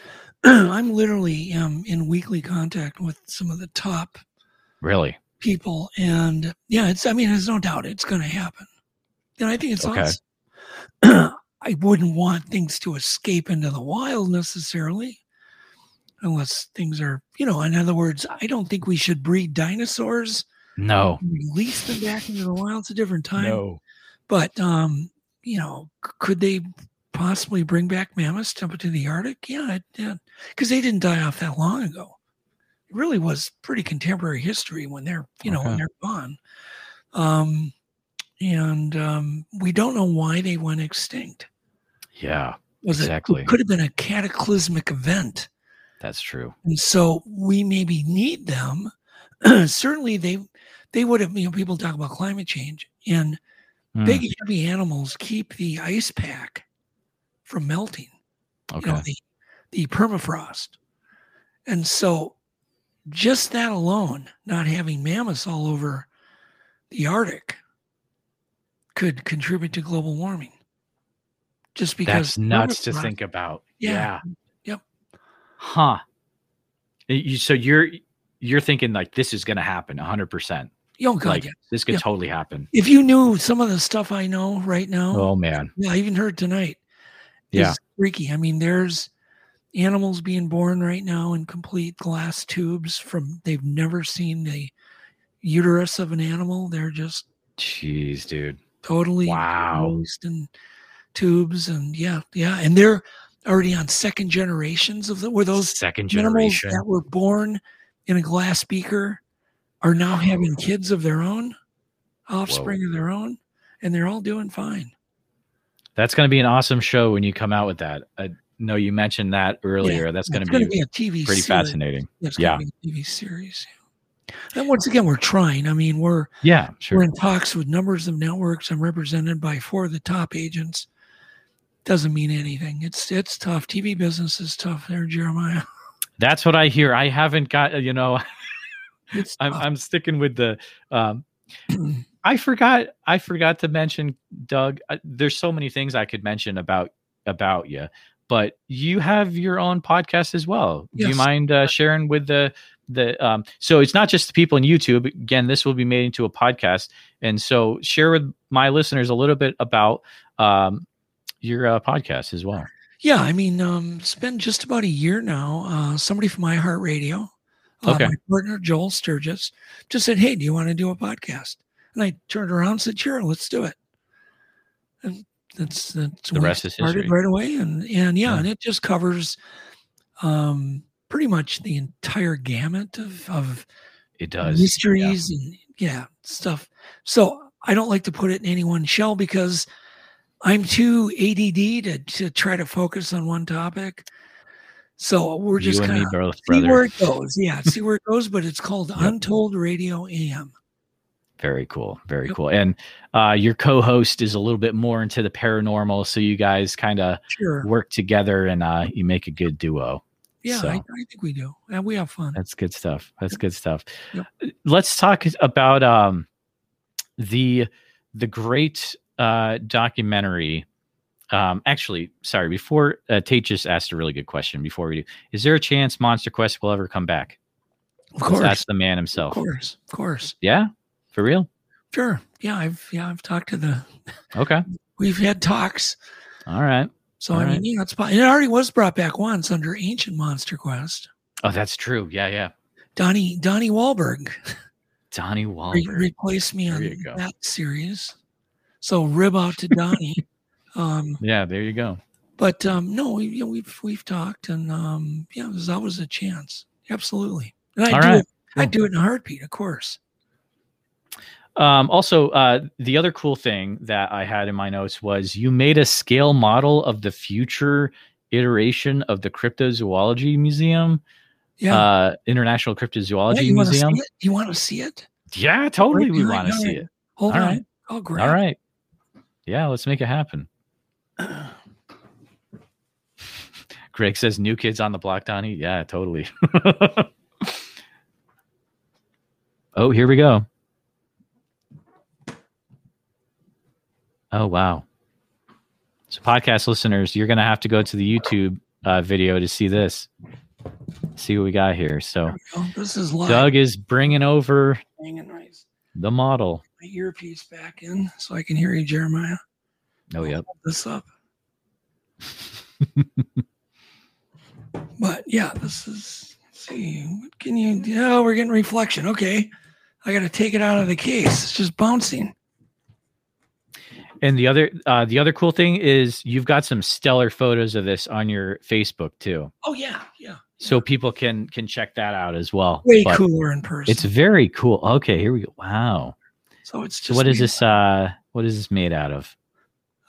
I'm literally in weekly contact with some of the top people. And yeah, I mean, there's no doubt it's going to happen. And I think it's awesome. I wouldn't want things to escape into the wild necessarily, unless things are, you know, in other words, I don't think we should breed dinosaurs. No. Release them back into the wild. It's a different time. No. But, you know, could they possibly bring back mammoths to the Arctic? Yeah, because they didn't die off that long ago. It really was pretty contemporary history when they're, you know, when they're gone. And we don't know why they went extinct. Yeah, exactly. It could have been a cataclysmic event. That's true. And so we maybe need them. Certainly they would have, you know, people talk about climate change, and big, heavy animals keep the ice pack from melting, you know, the permafrost. And so just that alone, not having mammoths all over the Arctic, could contribute to global warming. Just because... That's nuts to think about. Yeah. Huh. So you're thinking like this is going to happen 100%. Oh, God, like, this could totally happen. If you knew some of the stuff I know right now. Oh, man. Yeah, I even heard tonight. It's freaky. I mean, there's animals being born right now in complete glass tubes from, they've never seen the uterus of an animal. They're just... Jeez, dude. Totally. Wow. And tubes and yeah. And they're already on second generations of those animals that were born in a glass beaker are now having kids of their own, offspring of their own, and they're all doing fine. That's going to be an awesome show when you come out with that. I know you mentioned that earlier. Yeah, that's going to be a TV pretty series. Fascinating. That's going to be a TV series. And once again, we're trying. I mean, we're in talks with numbers of networks. I'm represented by 4 of the top agents. Doesn't mean anything. It's tough. TV business is tough there, Jeremiah. That's what I hear. I haven't got, you know... I'm sticking with the, I forgot to mention Doug. There's so many things I could mention about you, but you have your own podcast as well. Yes. Do you mind sharing with so it's not just the people in YouTube. Again, this will be made into a podcast. And so share with my listeners a little bit about your podcast as well. Yeah. I mean, it's been just about a year now. Somebody from iHeartRadio, my partner, Joel Sturgis, just said, "Hey, do you want to do a podcast?" And I turned around and said, "Sure, let's do it." And that's the rest is history. Right away. And it just covers, pretty much the entire gamut of it does mysteries and stuff. So I don't like to put it in any one shell because I'm too ADD to try to focus on one topic. So we're just kind of see where it goes. Yeah, see where it goes. But it's called Untold Radio AM. Very cool. Very cool. And your co-host is a little bit more into the paranormal, so you guys kind of work together and you make a good duo. Yeah, so. I think we do. And we have fun. That's good stuff. Yep. Let's talk about the great documentary. Actually, sorry, before Tate just asked a really good question. Before we do, is there a chance MonsterQuest will ever come back? Of course. That's the man himself. Of course. Yeah? For real? Sure. Yeah, I've talked to the... Okay. We've had talks. All right. So, it already was brought back once under ancient MonsterQuest. Oh, that's true. Yeah. Donnie Wahlberg. Replaced me on that series. So rib out to Donnie. There you go. But no, we've talked and there's always a chance. Absolutely. And I do it in a heartbeat, of course. Also, the other cool thing that I had in my notes was you made a scale model of the future iteration of the Cryptozoology Museum, International Cryptozoology Museum. You want to see it? Yeah, totally. We want to see it. Hold on. Right. I'll grab it. All right. Yeah, let's make it happen. Greg says new kids on the block, Donnie. Yeah, totally. Oh, here we go. Oh, wow. So podcast listeners, you're going to have to go to the YouTube video to see this. See what we got here. So this is live. Doug is bringing over the model. My earpiece back in so I can hear you, Jeremiah. Oh, yep. Hold this up. But, this is... Let's see. What can you... Oh, we're getting reflection. Okay. I got to take it out of the case. It's just bouncing. And the other cool thing is you've got some stellar photos of this on your Facebook too. Oh yeah. So people can check that out as well. Way cooler in person. It's very cool. Okay, here we go. Wow. So it's just what is this made out of?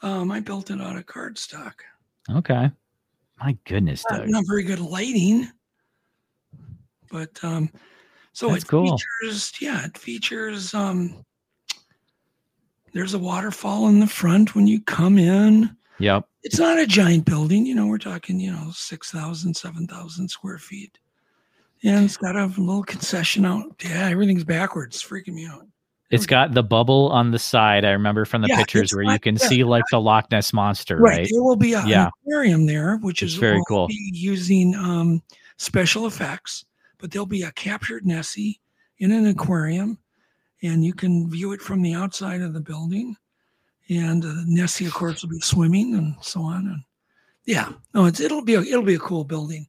I built it out of cardstock. Okay. My goodness, Doug. Not very good lighting, but so it's cool. It features. There's a waterfall in the front when you come in. Yep. It's not a giant building. We're talking, 6,000, 7,000 square feet. And it's got a little concession out. Yeah, everything's backwards. It's freaking me out. It's got the bubble on the side. I remember from the pictures where you can see like the Loch Ness Monster, right? There will be an aquarium there, which is very cool. Be using special effects, but there'll be a captured Nessie in an aquarium. And you can view it from the outside of the building. And Nessie, of course, will be swimming and so on. And it'll be a cool building.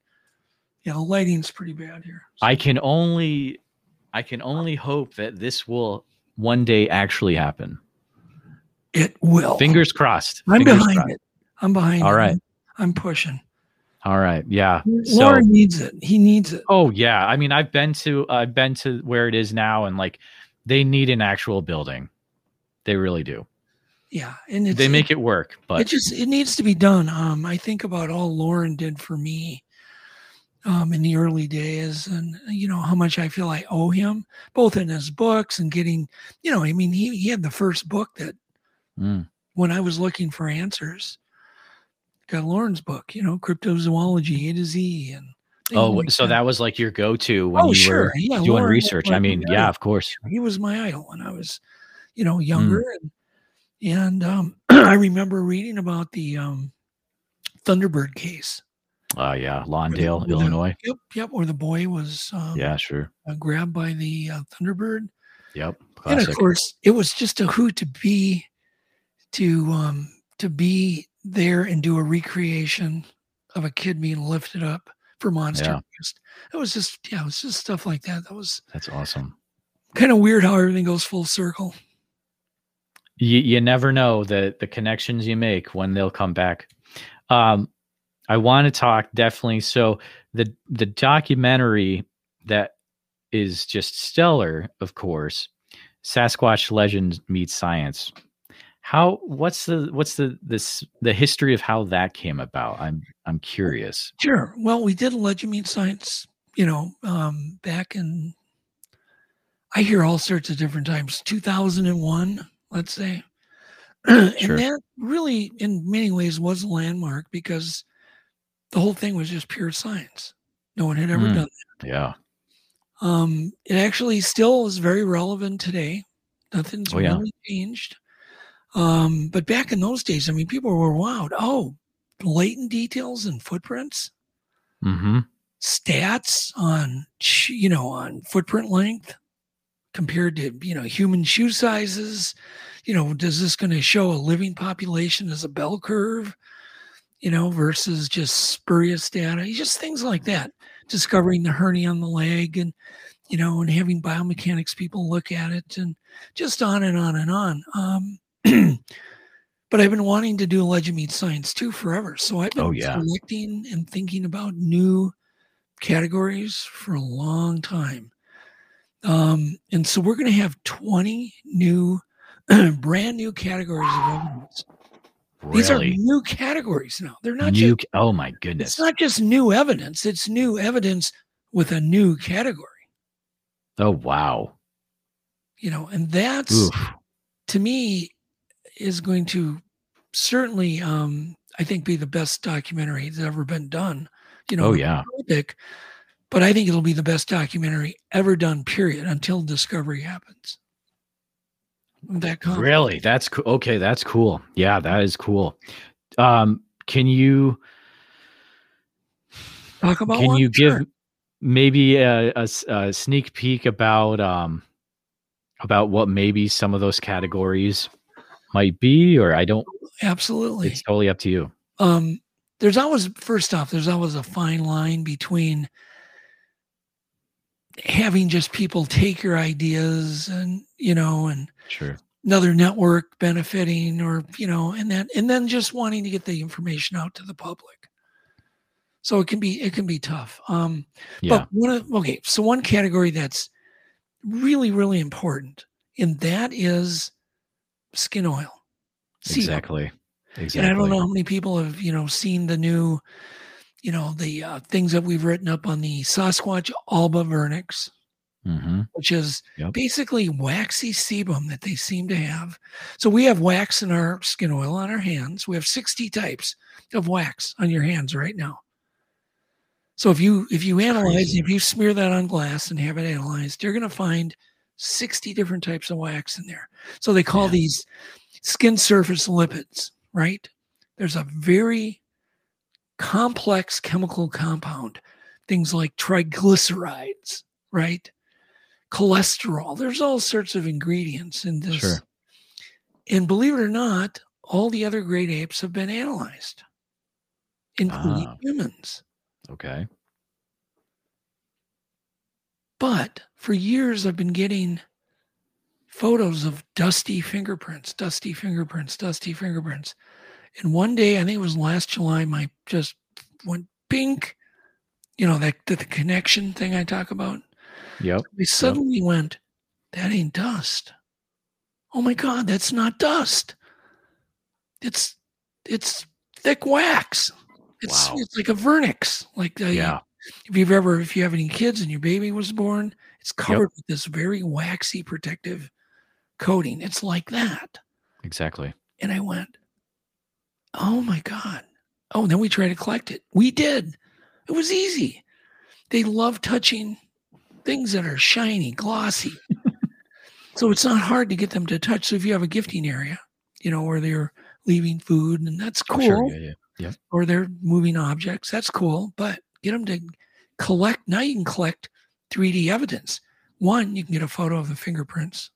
Yeah, the lighting's pretty bad here. So. I can only hope that this will one day actually happen. It will. Fingers crossed. I'm behind it. All right. I'm pushing. All right. Yeah. Loren needs it. He needs it. Oh yeah. I mean, I've been to where it is now, and like. They need an actual building. They really do. Yeah. And they make it work, but it needs to be done. I think about all Loren did for me in the early days and how much I feel I owe him, both in his books and getting, he had the first book that when I was looking for answers, got Loren's book, Cryptozoology A to Z and that was like your go-to when you were doing Loren research. I mean, of course. He was my idol when I was, younger. And I remember reading about the Thunderbird case. Yeah, Lawndale, Illinois. Yep. Where the boy was grabbed by the Thunderbird. Yep. Classic. And of course, it was just a hoot to be there and do a recreation of a kid being lifted up for MonsterQuest. Yeah. It was just stuff like that. That's awesome. Kind of weird how everything goes full circle. You never know the connections you make when they'll come back. I want to talk definitely. So the documentary that is just stellar, of course, Sasquatch Legend Meets Science. What's the history of how that came about? I'm curious. Sure. Well, we did Legend Meets Science, back in, I hear all sorts of different times, 2001, let's say. Sure. And that really, in many ways, was a landmark because the whole thing was just pure science. No one had ever done that. Yeah. It actually still is very relevant today. Nothing's really changed. But back in those days, I mean, people were wowed. Oh, latent details and footprints, stats on footprint length compared to, human shoe sizes. Does this going to show a living population as a bell curve, versus just spurious data, just things like that. Discovering the hernia on the leg and, and having biomechanics people look at it and just on and on and on. But I've been wanting to do Legend Meets Science too forever. So I've been selecting and thinking about new categories for a long time. And so we're going to have 20 new, brand new categories of evidence. Really? These are new categories now. They're not new. Oh my goodness. It's not just new evidence. It's new evidence with a new category. Oh, wow. And that's, to me, is going to certainly, I think, be the best documentary that's ever been done. But I think it'll be the best documentary ever done, period, until discovery happens. That concept. Really? That's cool. Okay, that's cool. Yeah, that is cool. Can you talk about? Can you give maybe a sneak peek about what maybe some of those categories might be, or I don't. Absolutely. It's totally up to you. There's always a fine line between having just people take your ideas and, and sure, another network benefiting or, and then just wanting to get the information out to the public. So it can be tough. But one category that's really, really important, and that is skin oil. Exactly. And I don't know how many people have seen the new the things that we've written up on the Sasquatch alba vernix, which is basically waxy sebum that they seem to have. So we have wax in our skin oil on our hands. We have 60 types of wax on your hands right now. So if you analyze, if you smear that on glass and have it analyzed, you're going to find 60 different types of wax in there. So they call these skin surface lipids, right? There's a very complex chemical compound, things like triglycerides, right? Cholesterol. There's all sorts of ingredients in this. Sure. And believe it or not, all the other great apes have been analyzed, including humans. Okay. But for years, I've been getting photos of dusty fingerprints. And one day, I think it was last July, my just went pink, that the connection thing I talk about. Yep. We suddenly went, that ain't dust. Oh my God, that's not dust. It's thick wax. It's like a vernix. If you have any kids and your baby was born, it's covered with this very waxy protective coating. It's like that. Exactly. And I went, oh my God. Oh, and then we tried to collect it. We did. It was easy. They love touching things that are shiny, glossy. So it's not hard to get them to touch. So if you have a gifting area, where they're leaving food, and that's cool. Sure, yeah, or they're moving objects. That's cool, but get them to collect. Now you can collect 3D evidence. One, you can get a photo of the fingerprints.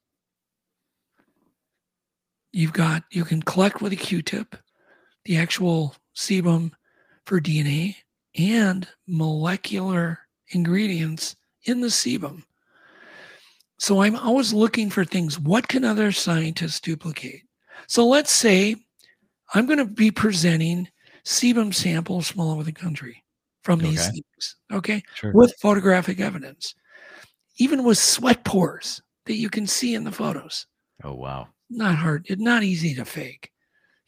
You can collect with a Q-tip, the actual sebum for DNA and molecular ingredients in the sebum. So I'm always looking for things. What can other scientists duplicate? So let's say I'm going to be presenting sebum samples from all over the country from these things, okay? Sure. With photographic evidence, even with sweat pores that you can see in the photos. Oh, wow. Not hard. It's not easy to fake.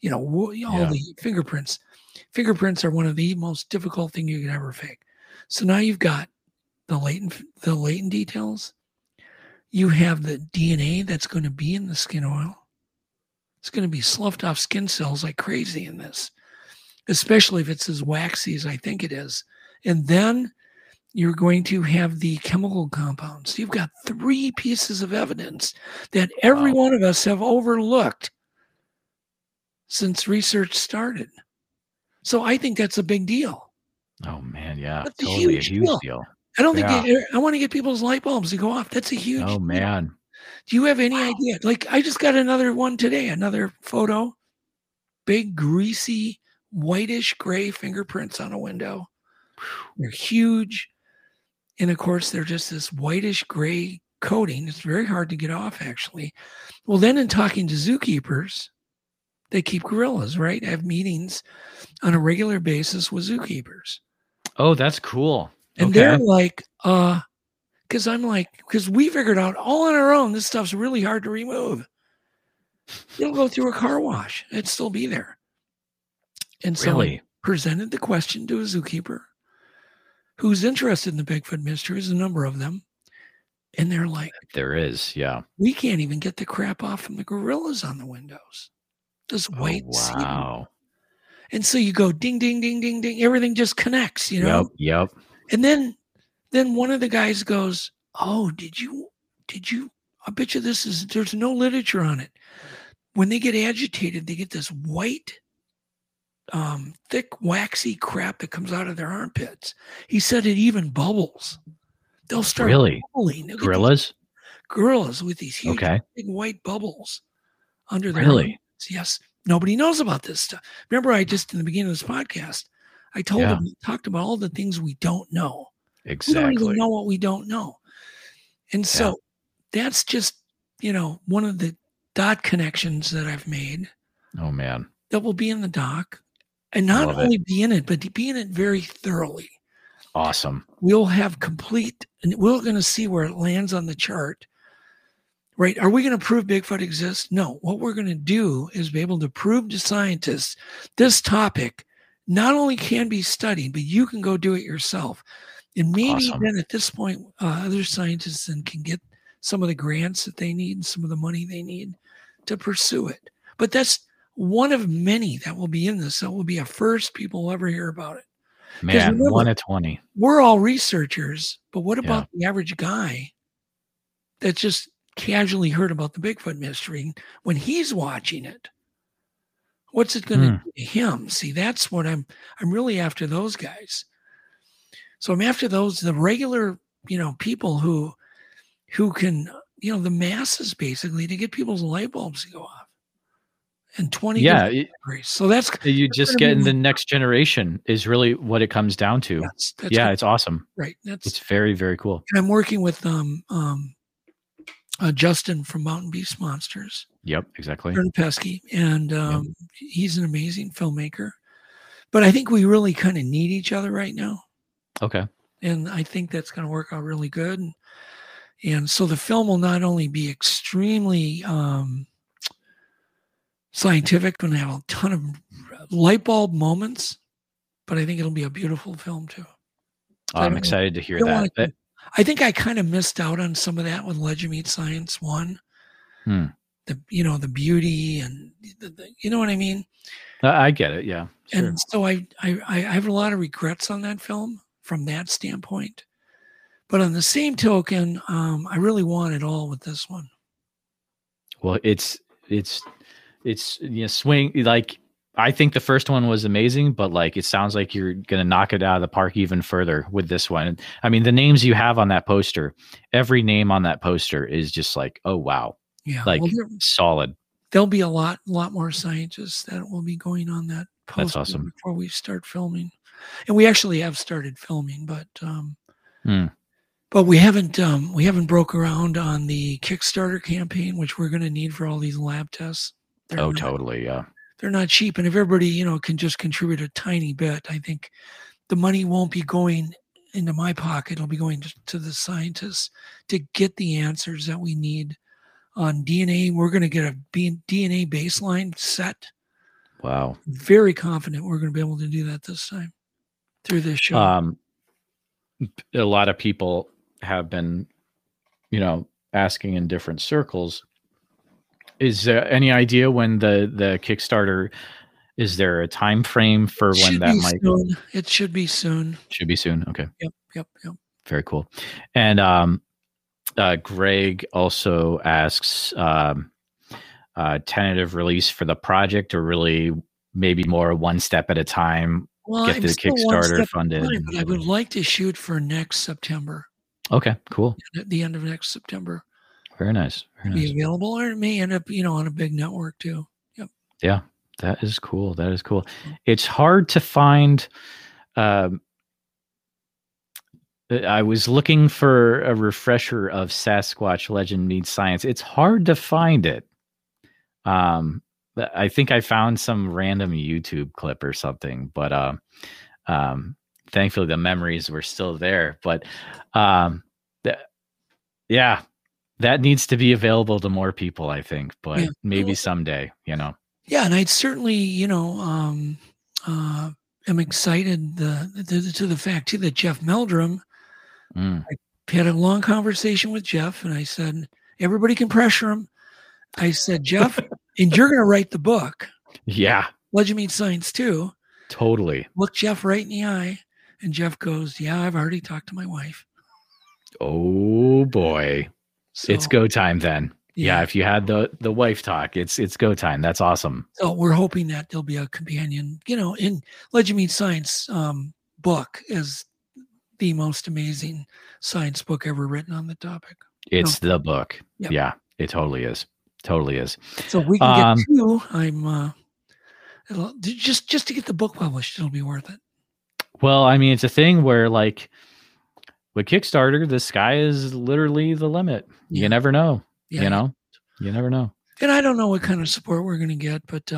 You know, the fingerprints. Fingerprints are one of the most difficult things you can ever fake. So now you've got the latent details. You have the DNA that's going to be in the skin oil. It's going to be sloughed off skin cells like crazy in this, especially if it's as waxy as I think it is. And then you're going to have the chemical compounds. You've got three pieces of evidence that every one of us have overlooked since research started. So I think that's a big deal. Oh, man, yeah. That's totally a huge deal. I don't think I want to get people's light bulbs to go off. That's a huge deal. Oh, man. Do you have any idea? Like, I just got another one today, another photo, big, greasy, whitish gray fingerprints on a window. They're huge. And of course, they're just this whitish gray coating. It's very hard to get off, actually. Well, then in talking to zookeepers, they keep gorillas, right? I have meetings on a regular basis with zookeepers. Oh, that's cool. And they're like, because we figured out all on our own, this stuff's really hard to remove. It'll go through a car wash. It'd still be there. And so I presented the question to a zookeeper who's interested in the Bigfoot mysteries, a number of them. And they're like, there is, yeah. We can't even get the crap off from the gorillas on the windows. This white sebum. And so you go ding, ding, ding, ding, ding. Everything just connects, you know? Yep. And then one of the guys goes, oh, did you, I bet you there's no literature on it. When they get agitated, they get this white, thick, waxy crap that comes out of their armpits. He said it even bubbles. They'll start bubbling. Gorillas with these huge, big white bubbles under their armpits. Yes. Nobody knows about this stuff. Remember, I just, in the beginning of this podcast, I told them, talked about all the things we don't know. Exactly. We don't even know what we don't know. And so that's just, one of the dot connections that I've made. Oh, man. That will be in the doc. And not only be in it, but be in it very thoroughly. Awesome. We'll have complete, and we're going to see where it lands on the chart. Right? Are we going to prove Bigfoot exists? No. What we're going to do is be able to prove to scientists this topic not only can be studied, but you can go do it yourself. And maybe then at this point, other scientists then can get some of the grants that they need and some of the money they need to pursue it. But that's one of many that will be in this. That will be a first. People will ever hear about it. Man, remember, 1 in 20. We're all researchers, but what about the average guy that just casually heard about the Bigfoot mystery when he's watching it? What's it going to do to him? See, that's what I'm really after those guys. So I'm after the regular, people who can, the masses basically, to get people's light bulbs to go off. And 20 degrees. So that's you just getting the next generation is really what it comes down to. It's awesome. Right. It's very, very cool. And I'm working with Justin from Mountain Beast Monsters. Yep, exactly. Vern Pesky, and he's an amazing filmmaker. But I think we really kind of need each other right now. Okay. And I think that's going to work out really good. And so the film will not only be extremely scientific, going to have a ton of light bulb moments, but I think it'll be a beautiful film too. Oh, I'm excited to hear that. I think I kind of missed out on some of that with Legend Meets Science 1. The beauty and the, you know what I mean? I get it. Yeah. Sure. And so I have a lot of regrets on that film from that standpoint, but on the same token, I really want it all with this one. Well, it's, swing, like I think the first one was amazing, but like it sounds like you're going to knock it out of the park even further with this one. I mean, the names you have on that poster, every name on that poster is just like, oh, wow. Yeah. Like solid. There'll be a lot more scientists that will be going on that poster. That's awesome. Before we start filming. And we actually have started filming, but we haven't broke around on the Kickstarter campaign, which we're going to need for all these lab tests. Totally. Yeah. They're not cheap. And if everybody, can just contribute a tiny bit, I think the money won't be going into my pocket. It'll be going to the scientists to get the answers that we need on DNA. We're going to get a DNA baseline set. Wow. Very confident we're going to be able to do that this time through this show. A lot of people have been, asking in different circles, is there any idea when the Kickstarter, is there a time frame for when that might be? It should be soon. Okay. Yep. Very cool. And Greg also asks, tentative release for the project, or really maybe more one step at a time? Well, get the Kickstarter funded. But I would like to shoot for next September. Okay, cool. At the end of next September. Very nice. Be available, or it may end up, on a big network too. Yep. Yeah, that is cool. It's hard to find. I was looking for a refresher of Sasquatch Legend Meets Science. It's hard to find it. I think I found some random YouTube clip or something, but thankfully the memories were still there. But that needs to be available to more people, I think, but maybe someday, Yeah, and I'd certainly, am excited to the fact too that Jeff Meldrum, I had a long conversation with Jeff, and I said, everybody can pressure him. I said, Jeff, and you're going to write the book. Yeah. Legend Meets Science too. Totally. Look Jeff right in the eye, and Jeff goes, yeah, I've already talked to my wife. Oh, boy. So, it's go time then. Yeah. If you had the wife talk, it's go time. That's awesome. So we're hoping that there'll be a companion, in Legend Meets Science book is the most amazing science book ever written on the topic. It's the book. Yep. Yeah, it totally is. So we can get two. I'm just to get the book published, it'll be worth it. Well, I mean, it's a thing where like, with Kickstarter, the sky is literally the limit. You never know. Yeah. You never know. And I don't know what kind of support we're going to get, but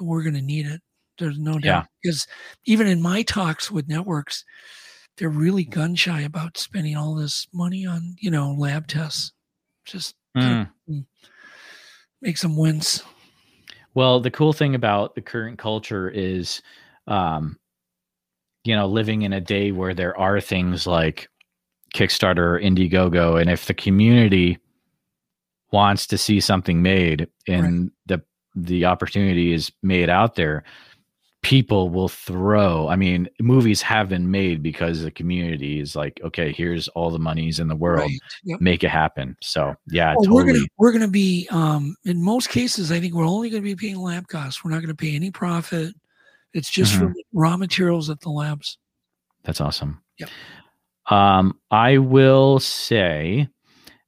we're going to need it. There's no doubt. Yeah. Because even in my talks with networks, they're really gun shy about spending all this money on, lab tests. Just makes them wince. Well, the cool thing about the current culture is, living in a day where there are things like Kickstarter, Indiegogo, and if the community wants to see something made and the opportunity is made out there, people will throw. I mean, movies have been made because the community is like, okay, here's all the monies in the world, make it happen. So totally. We're gonna be in most cases, I think we're only going to be paying lab costs. We're not going to pay any profit. It's just for raw materials at the labs. That's awesome. Yep. I will say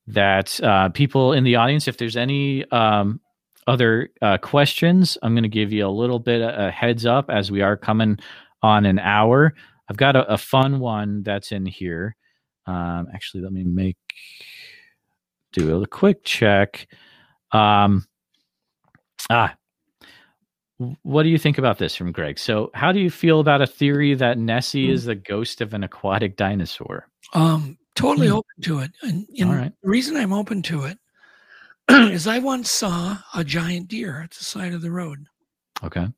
that people in the audience, if there's any other questions, I'm going to give you a little bit of a heads up as we are coming on an hour. I've got a fun one that's in here. Actually, let me do a quick check. What do you think about this from Greg? So how do you feel about a theory that Nessie is the ghost of an aquatic dinosaur? Totally open to it. And the reason I'm open to it is I once saw a giant deer at the side of the road. Okay.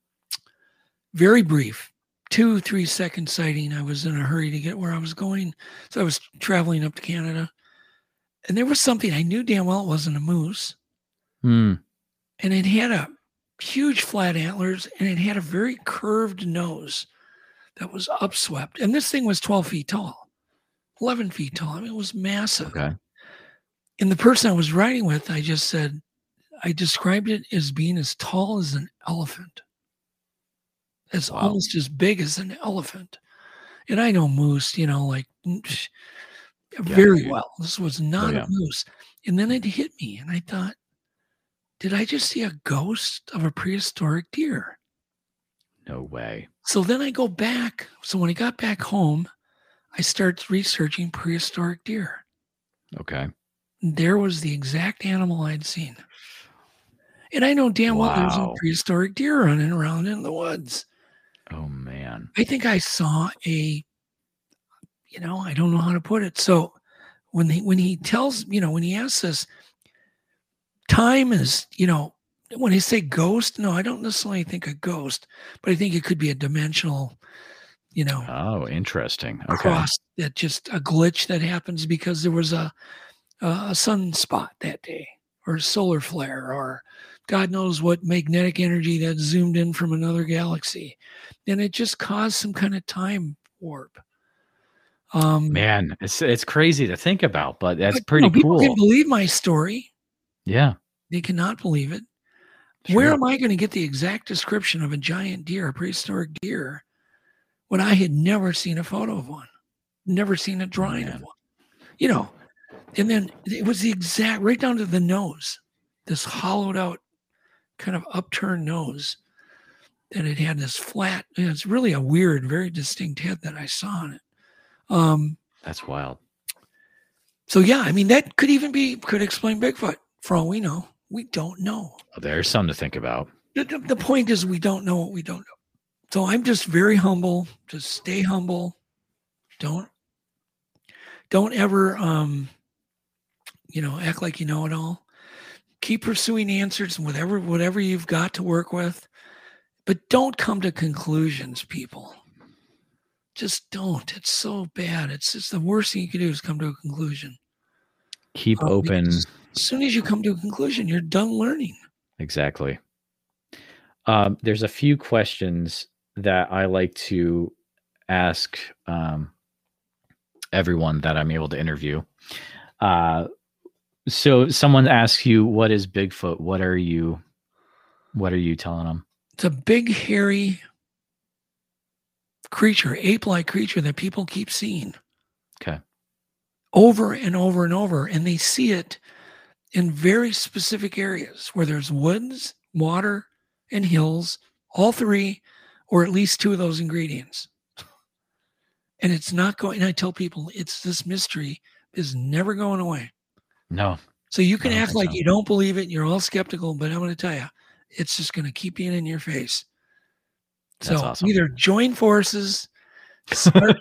Very brief, 2-3 second sighting. I was in a hurry to get where I was going. So I was traveling up to Canada, and there was something I knew damn well it wasn't a moose. And it had a huge flat antlers, and it had a very curved nose that was upswept. And this thing was 12 feet tall, 11 feet tall. I mean, it was massive. Okay. And the person I was riding with, I described it as being as tall as an elephant. It's wow. almost as big as an elephant. And I know moose, you know, like very well. This was not a moose. And then it hit me, and I thought, did I just see a ghost of a prehistoric deer? No way. So then I go back. So when I got back home, I started researching prehistoric deer. Okay. There was the exact animal I'd seen. And I know damn well there was a prehistoric deer running around in the woods. Oh, man. I think I saw a, you know, I don't know how to put it. So when he tells, you know, when he asks us, time is, you know, when I say ghost, no, I don't necessarily think a ghost, but I think it could be a dimensional, you know. Oh, interesting. Okay. Cross that just a glitch that happens because there was a sunspot that day or a solar flare or God knows what magnetic energy that zoomed in from another galaxy. And it just caused some kind of time warp. Man, it's crazy to think about, but that's pretty cool. People can believe my story. Yeah. They cannot believe it. Sure. Where am I going to get the exact description of a giant deer, a prehistoric deer, when I had never seen a photo of one, never seen a drawing of one, you know? And then it was the exact, right down to the nose, this hollowed out kind of upturned nose. And it had this flat, it's really a weird, very distinct head that I saw on it. That's wild. So yeah, I mean, that could even be, could explain Bigfoot for all we know. We don't know. There's something to think about. The point is we don't know what we don't know. So I'm just very humble. Just stay humble. Don't ever, you know, act like you know it all. Keep pursuing answers and whatever you've got to work with. But don't come to conclusions, people. Just don't. It's so bad. It's the worst thing you can do is come to a conclusion. Keep open. As soon as you come to a conclusion, you're done learning. Exactly. There's a few questions that I like to ask everyone that I'm able to interview. So someone asks you, what is Bigfoot? What are you telling them? It's a big, hairy creature, ape-like creature that people keep seeing. Okay. Over and over and over. And they see it in very specific areas where there's woods, water, and hills, all three, or at least two of those ingredients. And it's not going, and I tell people, it's this mystery is never going away. No. So you can act like you don't believe it and you're all skeptical, but I'm going to tell you, it's just going to keep being in your face. So awesome. Either join forces, start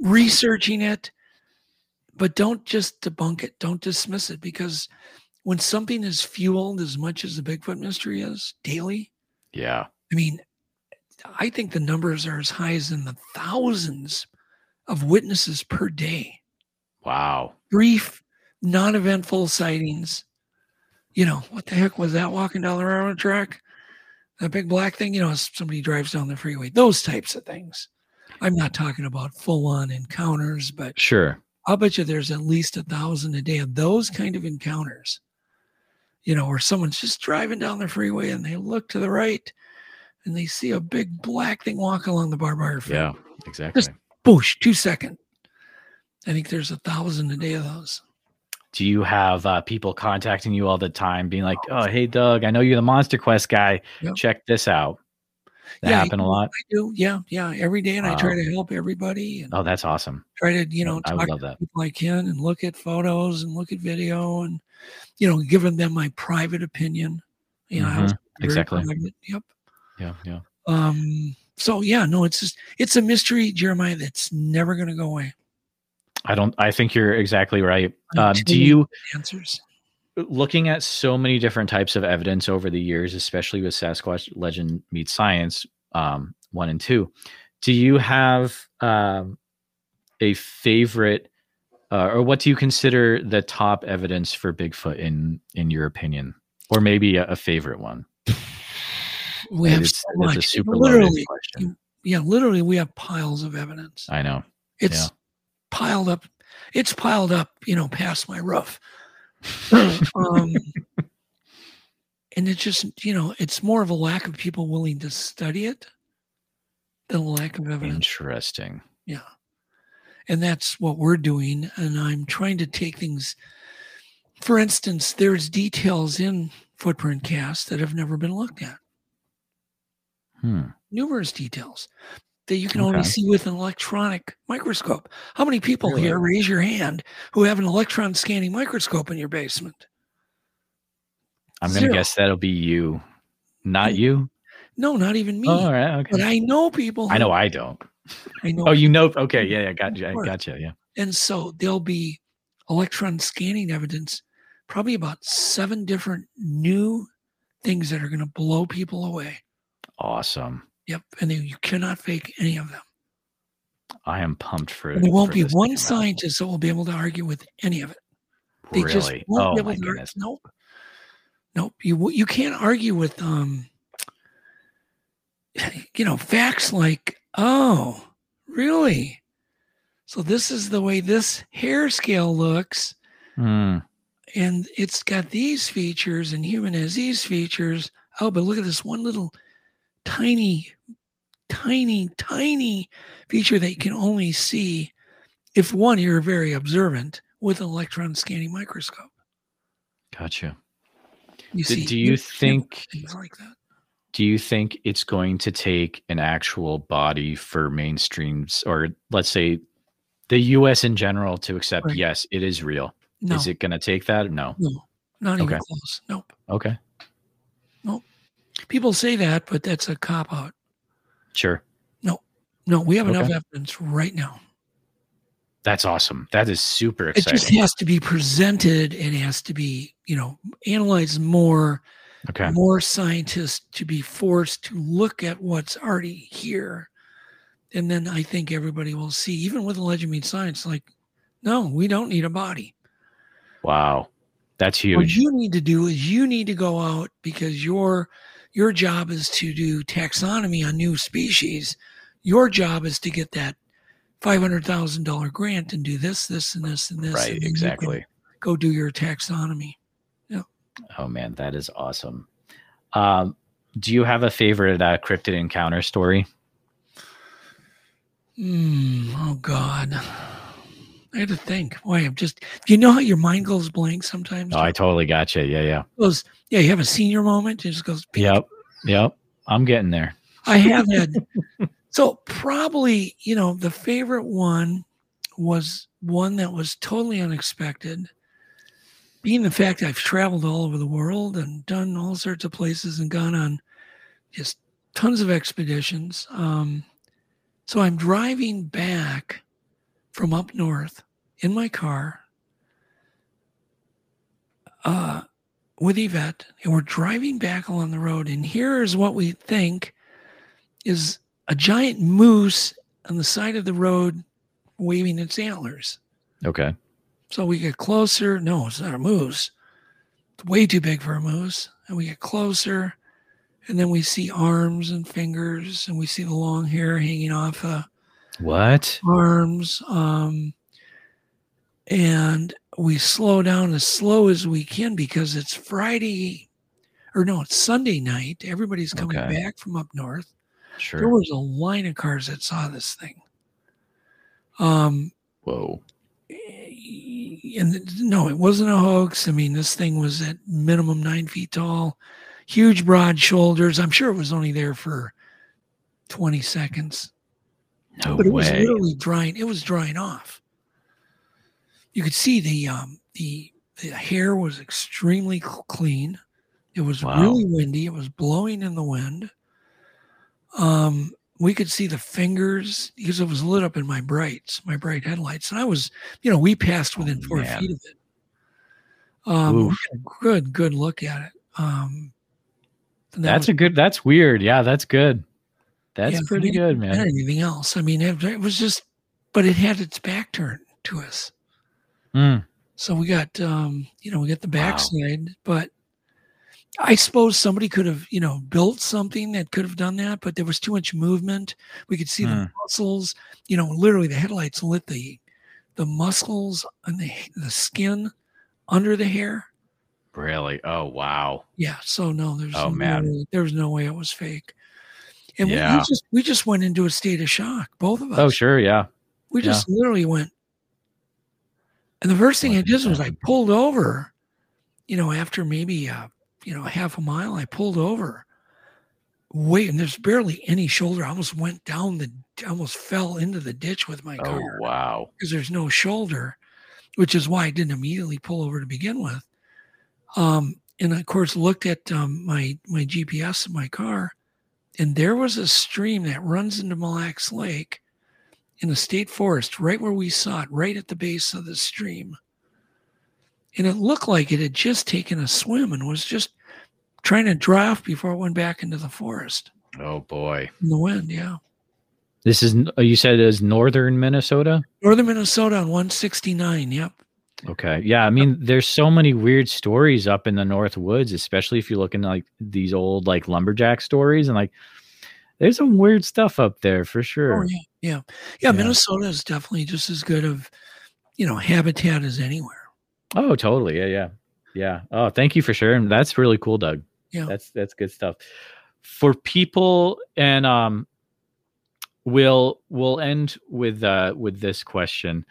researching it, but don't just debunk it. Don't dismiss it, because when something is fueled as much as the Bigfoot mystery is daily, yeah, I mean, I think the numbers are as high as in the thousands of witnesses per day. Wow. Brief, non-eventful sightings. You know, what the heck was that walking down the railroad track? That big black thing, you know, somebody drives down the freeway, those types of things. I'm not talking about full-on encounters, but sure. I'll bet you there's at least 1,000 a day of those kind of encounters, you know, where someone's just driving down the freeway and they look to the right and they see a big black thing walk along the barbed wire fence. Yeah, exactly. Just boosh, 2 seconds. I think there's 1,000 a day of those. Do you have people contacting you all the time being like, oh, hey, Doug, I know you're the MonsterQuest guy. Yep. Check this out. That happen a lot? I do. Yeah. Every day. And I try to help everybody. And that's awesome. Try to, you know, talk to people I can and look at photos and look at video and, you know, giving them my private opinion. You know, exactly. Private. Yep. Yeah. So yeah, no, it's a mystery, Jeremiah, that's never going to go away. I think you're exactly right. Do you answers? Looking at so many different types of evidence over the years, especially with Sasquatch Legend Meets Science 1 and 2, do you have a favorite or what do you consider the top evidence for Bigfoot in your opinion, or maybe a favorite one? We have so much. It's a super loaded question. Yeah, literally we have piles of evidence. I know. It's piled up, you know, past my roof. And it's just, you know, it's more of a lack of people willing to study it the lack of evidence. Interesting. Yeah. And that's what we're doing. And I'm trying to take things. For instance, there's details in footprint casts that have never been looked at. Numerous details that you can only see with an electronic microscope. How many people here, raise your hand, who have an electron scanning microscope in your basement? I'm going to guess that'll be you. Not you? No, not even me. Oh, all right. Okay. But I know people. I know I don't. I know. Oh, you know. Okay. Yeah. Gotcha. Yeah. And so there'll be electron scanning evidence, probably about 7 different new things that are going to blow people away. Awesome. Yep. And you cannot fake any of them. I am pumped for it. There won't be one scientist that will be able to argue with any of it. They just won't be able to argue. Nope. You can't argue with, facts like, oh, really? So this is the way this hair scale looks. And it's got these features and human has these features. Oh, but look at this one little tiny feature that you can only see if you're very observant with an electron scanning microscope. Gotcha. Do you think things like that? Do you think it's going to take an actual body for mainstreams, or let's say the U.S. in general, to accept, yes, it is real? No. Is it going to take that? No, not even close. Nope. Okay. Nope. People say that, but that's a cop-out. Sure. No, we have enough evidence right now. That's awesome. That is super exciting. It just has to be presented and has to be, analyzed more. Okay. More scientists to be forced to look at what's already here. And then I think everybody will see, even with the Legend Meets Science, like, no, we don't need a body. Wow. That's huge. What you need to do is you need to go out, because your job is to do taxonomy on new species. Your job is to get that $500,000 grant and do this, and this, and this. Right, and exactly. Go do your taxonomy. Yeah. Oh, man, that is awesome. Do you have a favorite cryptid encounter story? Oh, God. I had to think. Boy, I'm just... You know how your mind goes blank sometimes? Oh, I totally got you. Yeah. Yeah, you have a senior moment. It just goes... Ping. Yep. I'm getting there. I have had... So probably, the favorite one was one that was totally unexpected. Being the fact I've traveled all over the world and done all sorts of places and gone on just tons of expeditions. So I'm driving back from up north in my car with Yvette, and we're driving back along the road, and here's what we think is a giant moose on the side of the road waving its antlers. Okay. So we get closer. No, it's not a moose. It's way too big for a moose. And we get closer, and then we see arms and fingers, and we see the long hair hanging off what? Arms. And we slow down as slow as we can, because it's it's Sunday night. Everybody's coming back from up north. Sure. There was a line of cars that saw this thing. Whoa. And no, it wasn't a hoax. I mean, this thing was at minimum 9 feet tall, huge broad shoulders. I'm sure it was only there for 20 seconds. No but it way. Was literally drying. It was drying off. You could see the hair was extremely clean. It was really windy. It was blowing in the wind. We could see the fingers because it was lit up in my bright headlights. And I was, we passed within 4 feet of it. We had a good look at it. That's weird. Yeah, that's good. That's pretty good, man. Anything else? I mean, it was just, but it had its back turned to us. So we got, we got the backside, but I suppose somebody could have, built something that could have done that, but there was too much movement. We could see the muscles, literally the headlights lit the muscles and the skin under the hair. Really? Oh, wow. Yeah. So no, there's no way it was fake. And we just went into a state of shock, both of us. Oh, sure. Yeah. We just literally went. And the first thing I did was I pulled over, after maybe, half a mile, I pulled over. Wait, and there's barely any shoulder. I almost went down I almost fell into the ditch with my car. Oh, wow. Because there's no shoulder, which is why I didn't immediately pull over to begin with. And I, of course, looked at my GPS in my car, and there was a stream that runs into Mille Lacs Lake in a state forest, right where we saw it, right at the base of the stream. And it looked like it had just taken a swim and was just trying to dry off before it went back into the forest. Oh, boy. In the wind, yeah. This is, you said it was northern Minnesota? Northern Minnesota on 169, yep. Okay. Yeah. I mean, there's so many weird stories up in the North Woods, especially if you look in like these old like lumberjack stories, and like there's some weird stuff up there for sure. Oh, yeah. Yeah. Yeah. Minnesota is definitely just as good of, habitat as anywhere. Oh, totally. Yeah. Yeah. Yeah. Oh, thank you for sharing. That's really cool, Doug. Yeah. That's good stuff for people. And, we'll end with this question.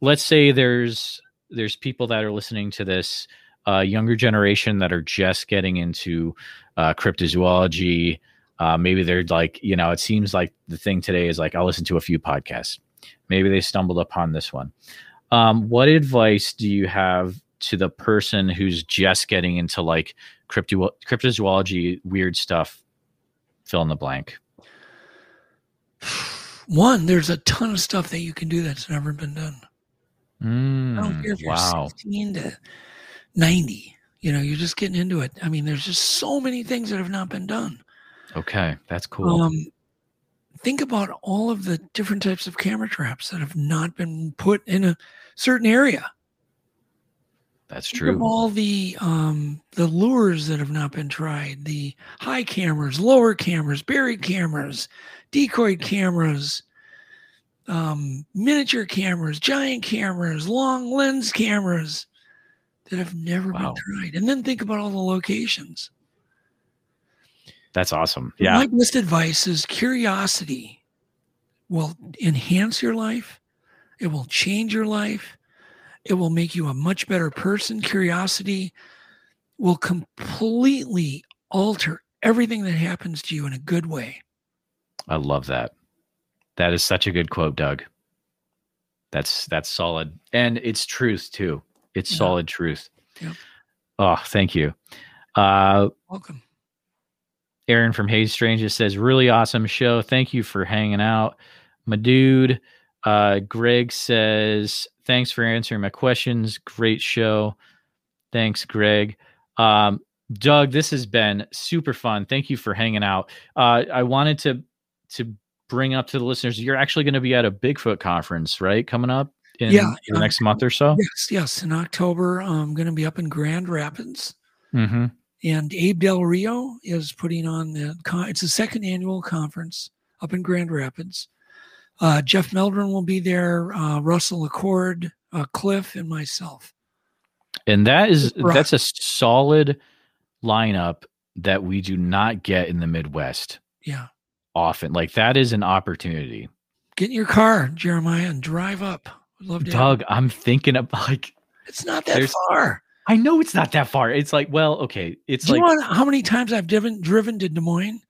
Let's say there's people that are listening to this younger generation that are just getting into cryptozoology. Maybe they're like, it seems like the thing today is like, I'll listen to a few podcasts. Maybe they stumbled upon this one. What advice do you have to the person who's just getting into like cryptozoology, weird stuff, fill in the blank? One, there's a ton of stuff that you can do that's never been done. I don't care if you're 16 to 90, you're just getting into it. I mean, there's just so many things that have not been done. Okay. That's cool. Think about all of the different types of camera traps that have not been put in a certain area. That's true. Think of all the lures that have not been tried, the high cameras, lower cameras, buried cameras, decoy cameras, miniature cameras, giant cameras, long lens cameras that have never been tried. And then think about all the locations. That's awesome. Yeah. My best advice is curiosity will enhance your life. It will change your life. It will make you a much better person. Curiosity will completely alter everything that happens to you in a good way. I love that. That is such a good quote, Doug. That's solid. And it's truth too. It's solid truth. Yep. Oh, thank you. Welcome. Aaron from Hayes Strange says, really awesome show. Thank you for hanging out, my dude. Greg says, thanks for answering my questions. Great show. Thanks, Greg. Doug, this has been super fun. Thank you for hanging out. I wanted to bring up to the listeners, you're actually going to be at a Bigfoot conference, right? Coming up in the next month or so. Yes. In October, I'm going to be up in Grand Rapids, and Abe Del Rio is putting on it's the second annual conference up in Grand Rapids. Jeff Meldrum will be there. Russell Accord, Cliff, and myself. And that's a solid lineup that we do not get in the Midwest. Yeah. Often, like, that is an opportunity. Get in your car, Jeremiah, and drive up. I'd love to. Doug, I'm thinking of it's not that far. I know it's not that far. It's like, well, okay. It's do like, you know how many times I've driven to Des Moines?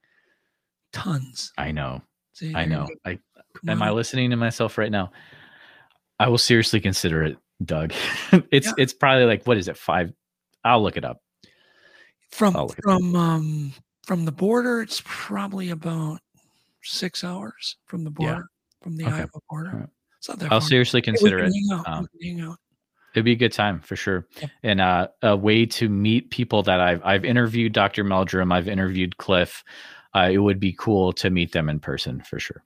Tons. I know. See, I know. Am I listening to myself right now? I will seriously consider it, Doug. It's probably like, what is it? 5? I'll look it up. From the border, it's probably about 6 hours from the border, from the Iowa border. Right. It's not that far. I'll seriously consider it. It'd be a good time for sure. Yeah. And a way to meet people that I've interviewed Dr. Meldrum. I've interviewed Cliff. It would be cool to meet them in person for sure.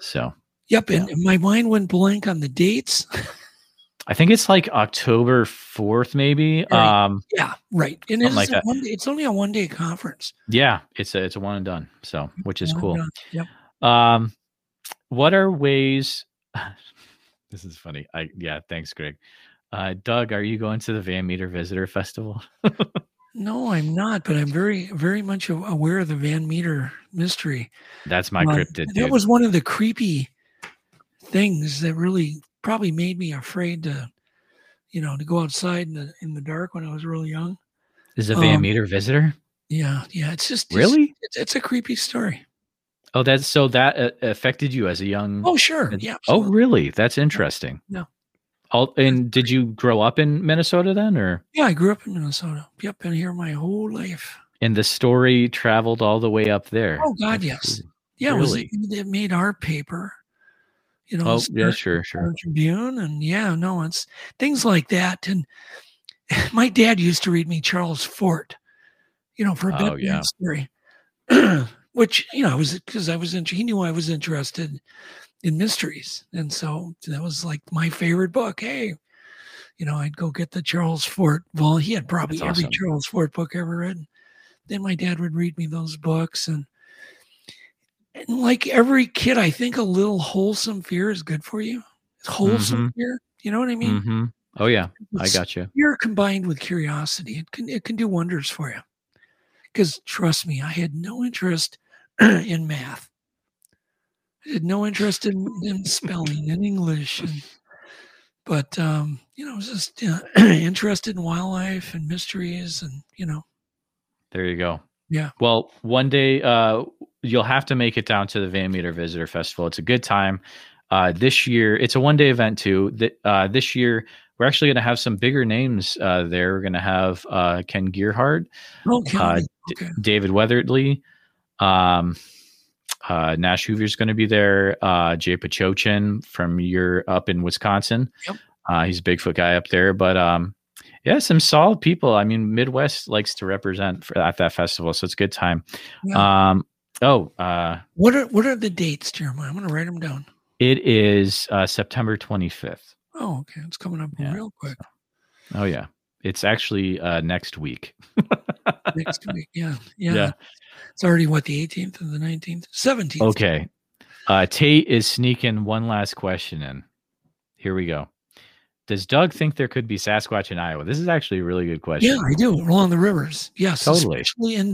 So. Yep. Yeah. And my mind went blank on the dates. I think it's like October 4th, maybe. Right. Right. And it's like it's only a one-day conference. Yeah, it's a one and done. So, which is cool. Yep. What are ways? This is funny. Thanks, Greg. Doug, are you going to the Van Meter Visitor Festival? No, I'm not, but I'm very, very much aware of the Van Meter mystery. That's my cryptid. That was one of the creepy things that really probably made me afraid to, you know, to go outside in the dark when I was real young. Is a Van Meter visitor? Yeah, yeah. It's just really, it's a creepy story. Oh, that's so that affected you as a young. Oh, sure. Yeah. Absolutely. Oh, really? That's interesting. No. And did you grow up in Minnesota then, or? Yeah, I grew up in Minnesota. Yep, been here my whole life. And the story traveled all the way up there. Oh God, yes. Yeah, really? It made our paper. You know. Oh yeah, sure, sure. Tribune, and yeah, no, it's things like that. And my dad used to read me Charles Fort, you know, for a bedtime story, which, you know, I was, because I was he knew I was interested in mysteries, and so that was like my favorite book. Hey, you know, I'd go get the Charles Fort. Well, he had probably every Charles Fort book ever written. Then my dad would read me those books, and like every kid, I think a little wholesome fear is good for you. It's wholesome fear, you know what I mean? Oh yeah, I got you. Fear combined with curiosity, it can do wonders for you. Because trust me, I had no interest in math. I had no interest in spelling and English, but you know, I was just interested in wildlife and mysteries, and you know. There you go. Yeah. Well, one day you'll have to make it down to the Van Meter Visitor Festival. It's a good time. This year, it's a one-day event too. This year, we're actually going to have some bigger names there. We're going to have Ken Gearhart, David Weatherly. Nash Hoover's going to be there. Jay Pachochin from up in Wisconsin. Yep. He's a Bigfoot guy up there, but yeah, some solid people. I mean, Midwest likes to represent at that festival, so it's a good time. Yeah. What are the dates, Jeremiah? I'm going to write them down. It is September 25th. Oh, okay. It's coming up real quick. Oh yeah, it's actually next week. Next week, yeah. It's already what, the 18th and the 19th, 17th. Okay. Tate is sneaking one last question in. Here we go. Does Doug think there could be Sasquatch in Iowa? This is actually a really good question. Yeah, I do. Along the rivers. Yes. Totally. Especially in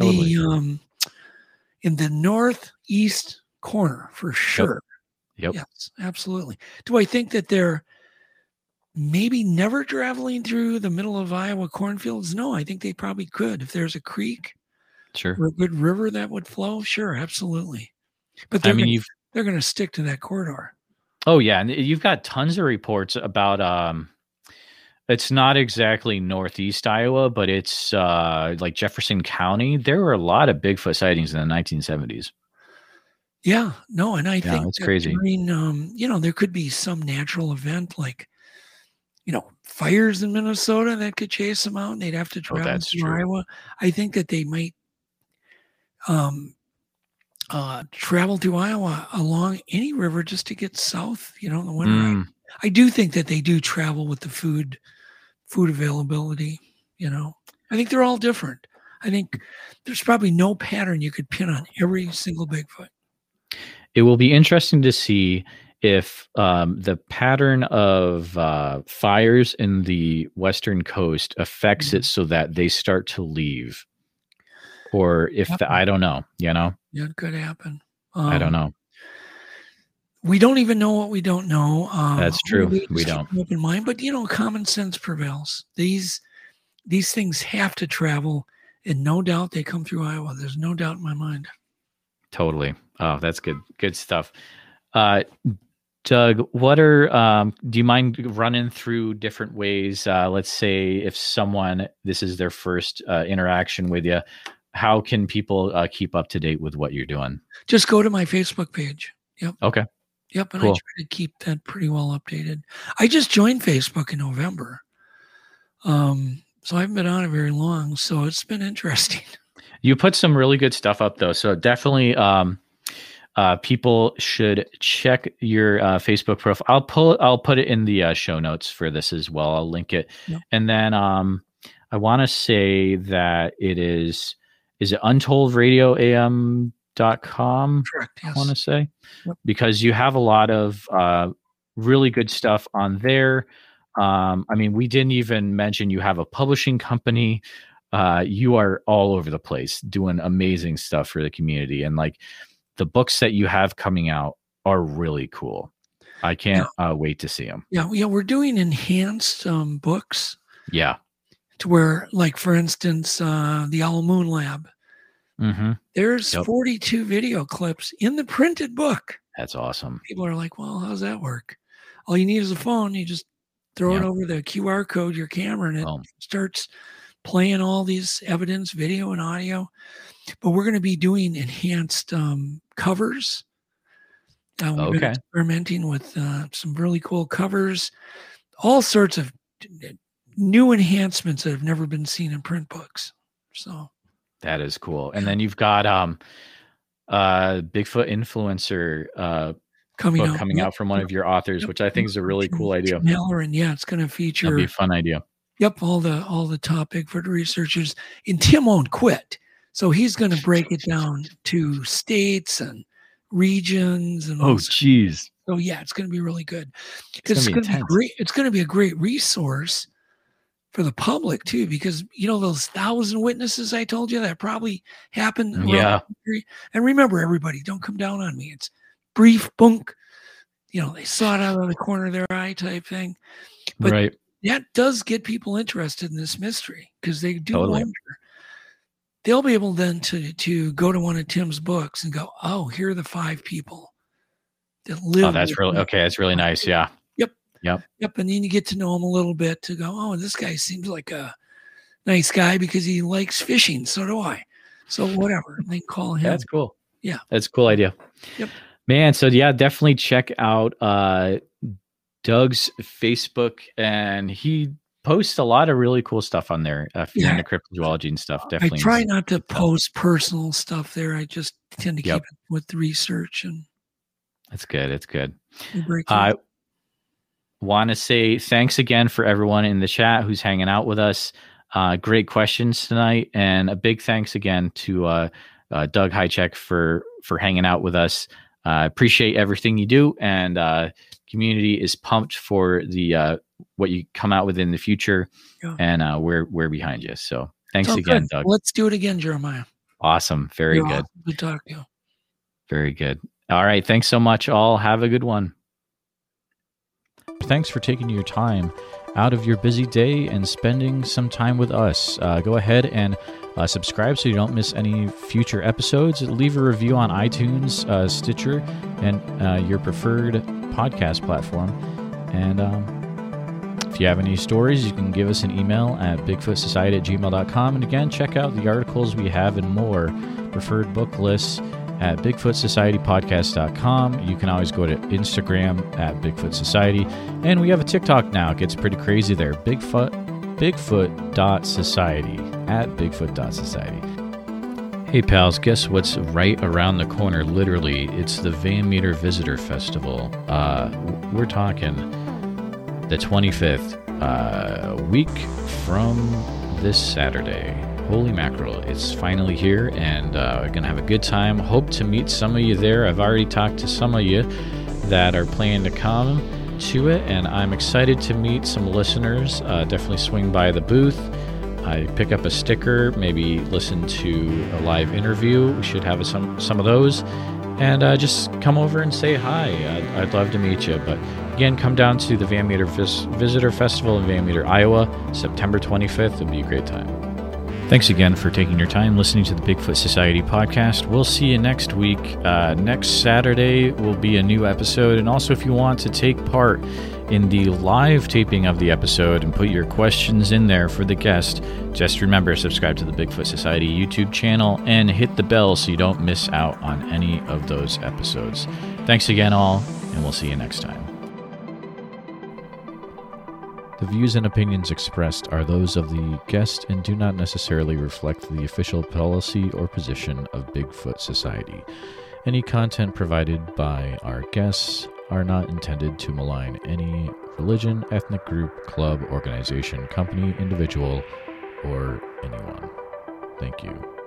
the northeast corner for sure. Yep. Yes, absolutely. Do I think that they're maybe never traveling through the middle of Iowa cornfields? No, I think they probably could. If there's a creek, sure, or a good river that would flow, sure, absolutely. But they're going to stick to that corridor. Oh yeah, and you've got tons of reports about it's not exactly northeast Iowa, but it's like Jefferson County. There were a lot of Bigfoot sightings in the 1970s. Yeah, no, and I think it's crazy. During, you know, there could be some natural event like, you know, fires in Minnesota that could chase them out, and they'd have to travel through Iowa. I think that they might travel through Iowa along any river just to get south, you know, in the winter. I do think that they do travel with the food availability, you know. I think they're all different. I think there's probably no pattern you could pin on every single Bigfoot. It will be interesting to see if the pattern of fires in the western coast affects it so that they start to leave. Or if I don't know, you know? Yeah, it could happen. I don't know. We don't even know what we don't know. That's true. We don't. Keep in mind, but, you know, common sense prevails. These things have to travel, and no doubt they come through Iowa. There's no doubt in my mind. Totally. Oh, that's good. Good stuff. Doug, what are, do you mind running through different ways? Let's say if someone, this is their first interaction with you, how can people keep up to date with what you're doing? Just go to my Facebook page. Yep. Okay. Yep. And cool. I try to keep that pretty well updated. I just joined Facebook in November. So I haven't been on it very long, so it's been interesting. You put some really good stuff up though. So definitely, people should check your Facebook profile. I'll put it in the show notes for this as well. I'll link it. Yep. And then I want to say that it is it untoldradioam.com? Correct. Yes. I want to say, because you have a lot of really good stuff on there. I mean, we didn't even mention you have a publishing company. You are all over the place doing amazing stuff for the community. And like the books that you have coming out are really cool. I can't wait to see them. Yeah. We're doing enhanced books. Yeah. To where, like, for instance, the Owl Moon Lab, there's 42 video clips in the printed book. That's awesome. People are like, well, how's that work? All you need is a phone. You just throw it over the QR code, your camera, and it starts playing all these evidence, video and audio. But we're going to be doing enhanced covers. We've been experimenting with some really cool covers, all sorts of new enhancements that have never been seen in print books. So that is cool. And then you've got Bigfoot Influencer coming out from one of your authors, which I think is a really cool idea. Loren, it's going to feature. That'd be a fun idea. Yep, all the top Bigfoot researchers. And Tim won't quit, so he's going to break it down to states and regions and so it's going to be really good. It's going to be a great resource for the public too, because you know those 1,000 witnesses I told you that probably happened. And remember, everybody, don't come down on me. It's brief bunk. You know, they saw it out of the corner of their eye type thing. But that does get people interested in this mystery, because they do wonder. They'll be able then to go to one of Tim's books and go, oh, here are the 5 people that live. Oh, that's really, that's really nice. Yeah. Yep. And then you get to know him a little bit to go, oh, this guy seems like a nice guy because he likes fishing. So do I. So whatever. And they call him. That's cool. Yeah. That's a cool idea. Yep. Man. So yeah, definitely check out Doug's Facebook, and he posts a lot of really cool stuff on there. If you're into cryptozoology and stuff, definitely. I try not to post personal stuff there. I just tend to keep it with the research, and that's good. It's good. I want to say thanks again for everyone in the chat who's hanging out with us. Great questions tonight, and a big thanks again to Doug Hajicek for hanging out with us. I appreciate everything you do, and community is pumped for the what you come out with in the future, and we're behind you. So thanks again, Doug. Let's do it again, Jeremiah. Awesome. Very good. Awesome. Good talk to you. Very good. All right. Thanks so much, all. Have a good one. Thanks for taking your time out of your busy day and spending some time with us. Go ahead and subscribe so you don't miss any future episodes. Leave a review on iTunes, Stitcher, and your preferred podcast platform. And if you have any stories, you can give us an email at bigfootsociety@gmail.com. And again, check out the articles we have and more preferred book lists at BigfootSocietyPodcast.com. You can always go to Instagram at Bigfoot Society. And we have a TikTok now. It gets pretty crazy there. Bigfoot.society at Bigfoot.society. Hey, pals, guess what's right around the corner? Literally, it's the Van Meter Visitor Festival. We're talking the 25th, week from this Saturday. Holy mackerel, it's finally here, and we're going to have a good time. Hope to meet some of you there. I've already talked to some of you that are planning to come to it, and I'm excited to meet some listeners. Definitely swing by the booth. I pick up a sticker, maybe listen to a live interview. We should have some of those. And just come over and say hi. I'd love to meet you. But again, come down to the Van Meter Visitor Festival in Van Meter, Iowa, September 25th. It'll be a great time. Thanks again for taking your time listening to the Bigfoot Society podcast. We'll see you next week. Next Saturday will be a new episode. And also, if you want to take part in the live taping of the episode and put your questions in there for the guest, just remember, subscribe to the Bigfoot Society YouTube channel and hit the bell so you don't miss out on any of those episodes. Thanks again, all, and we'll see you next time. The views and opinions expressed are those of the guest and do not necessarily reflect the official policy or position of Bigfoot Society. Any content provided by our guests are not intended to malign any religion, ethnic group, club, organization, company, individual, or anyone. Thank you.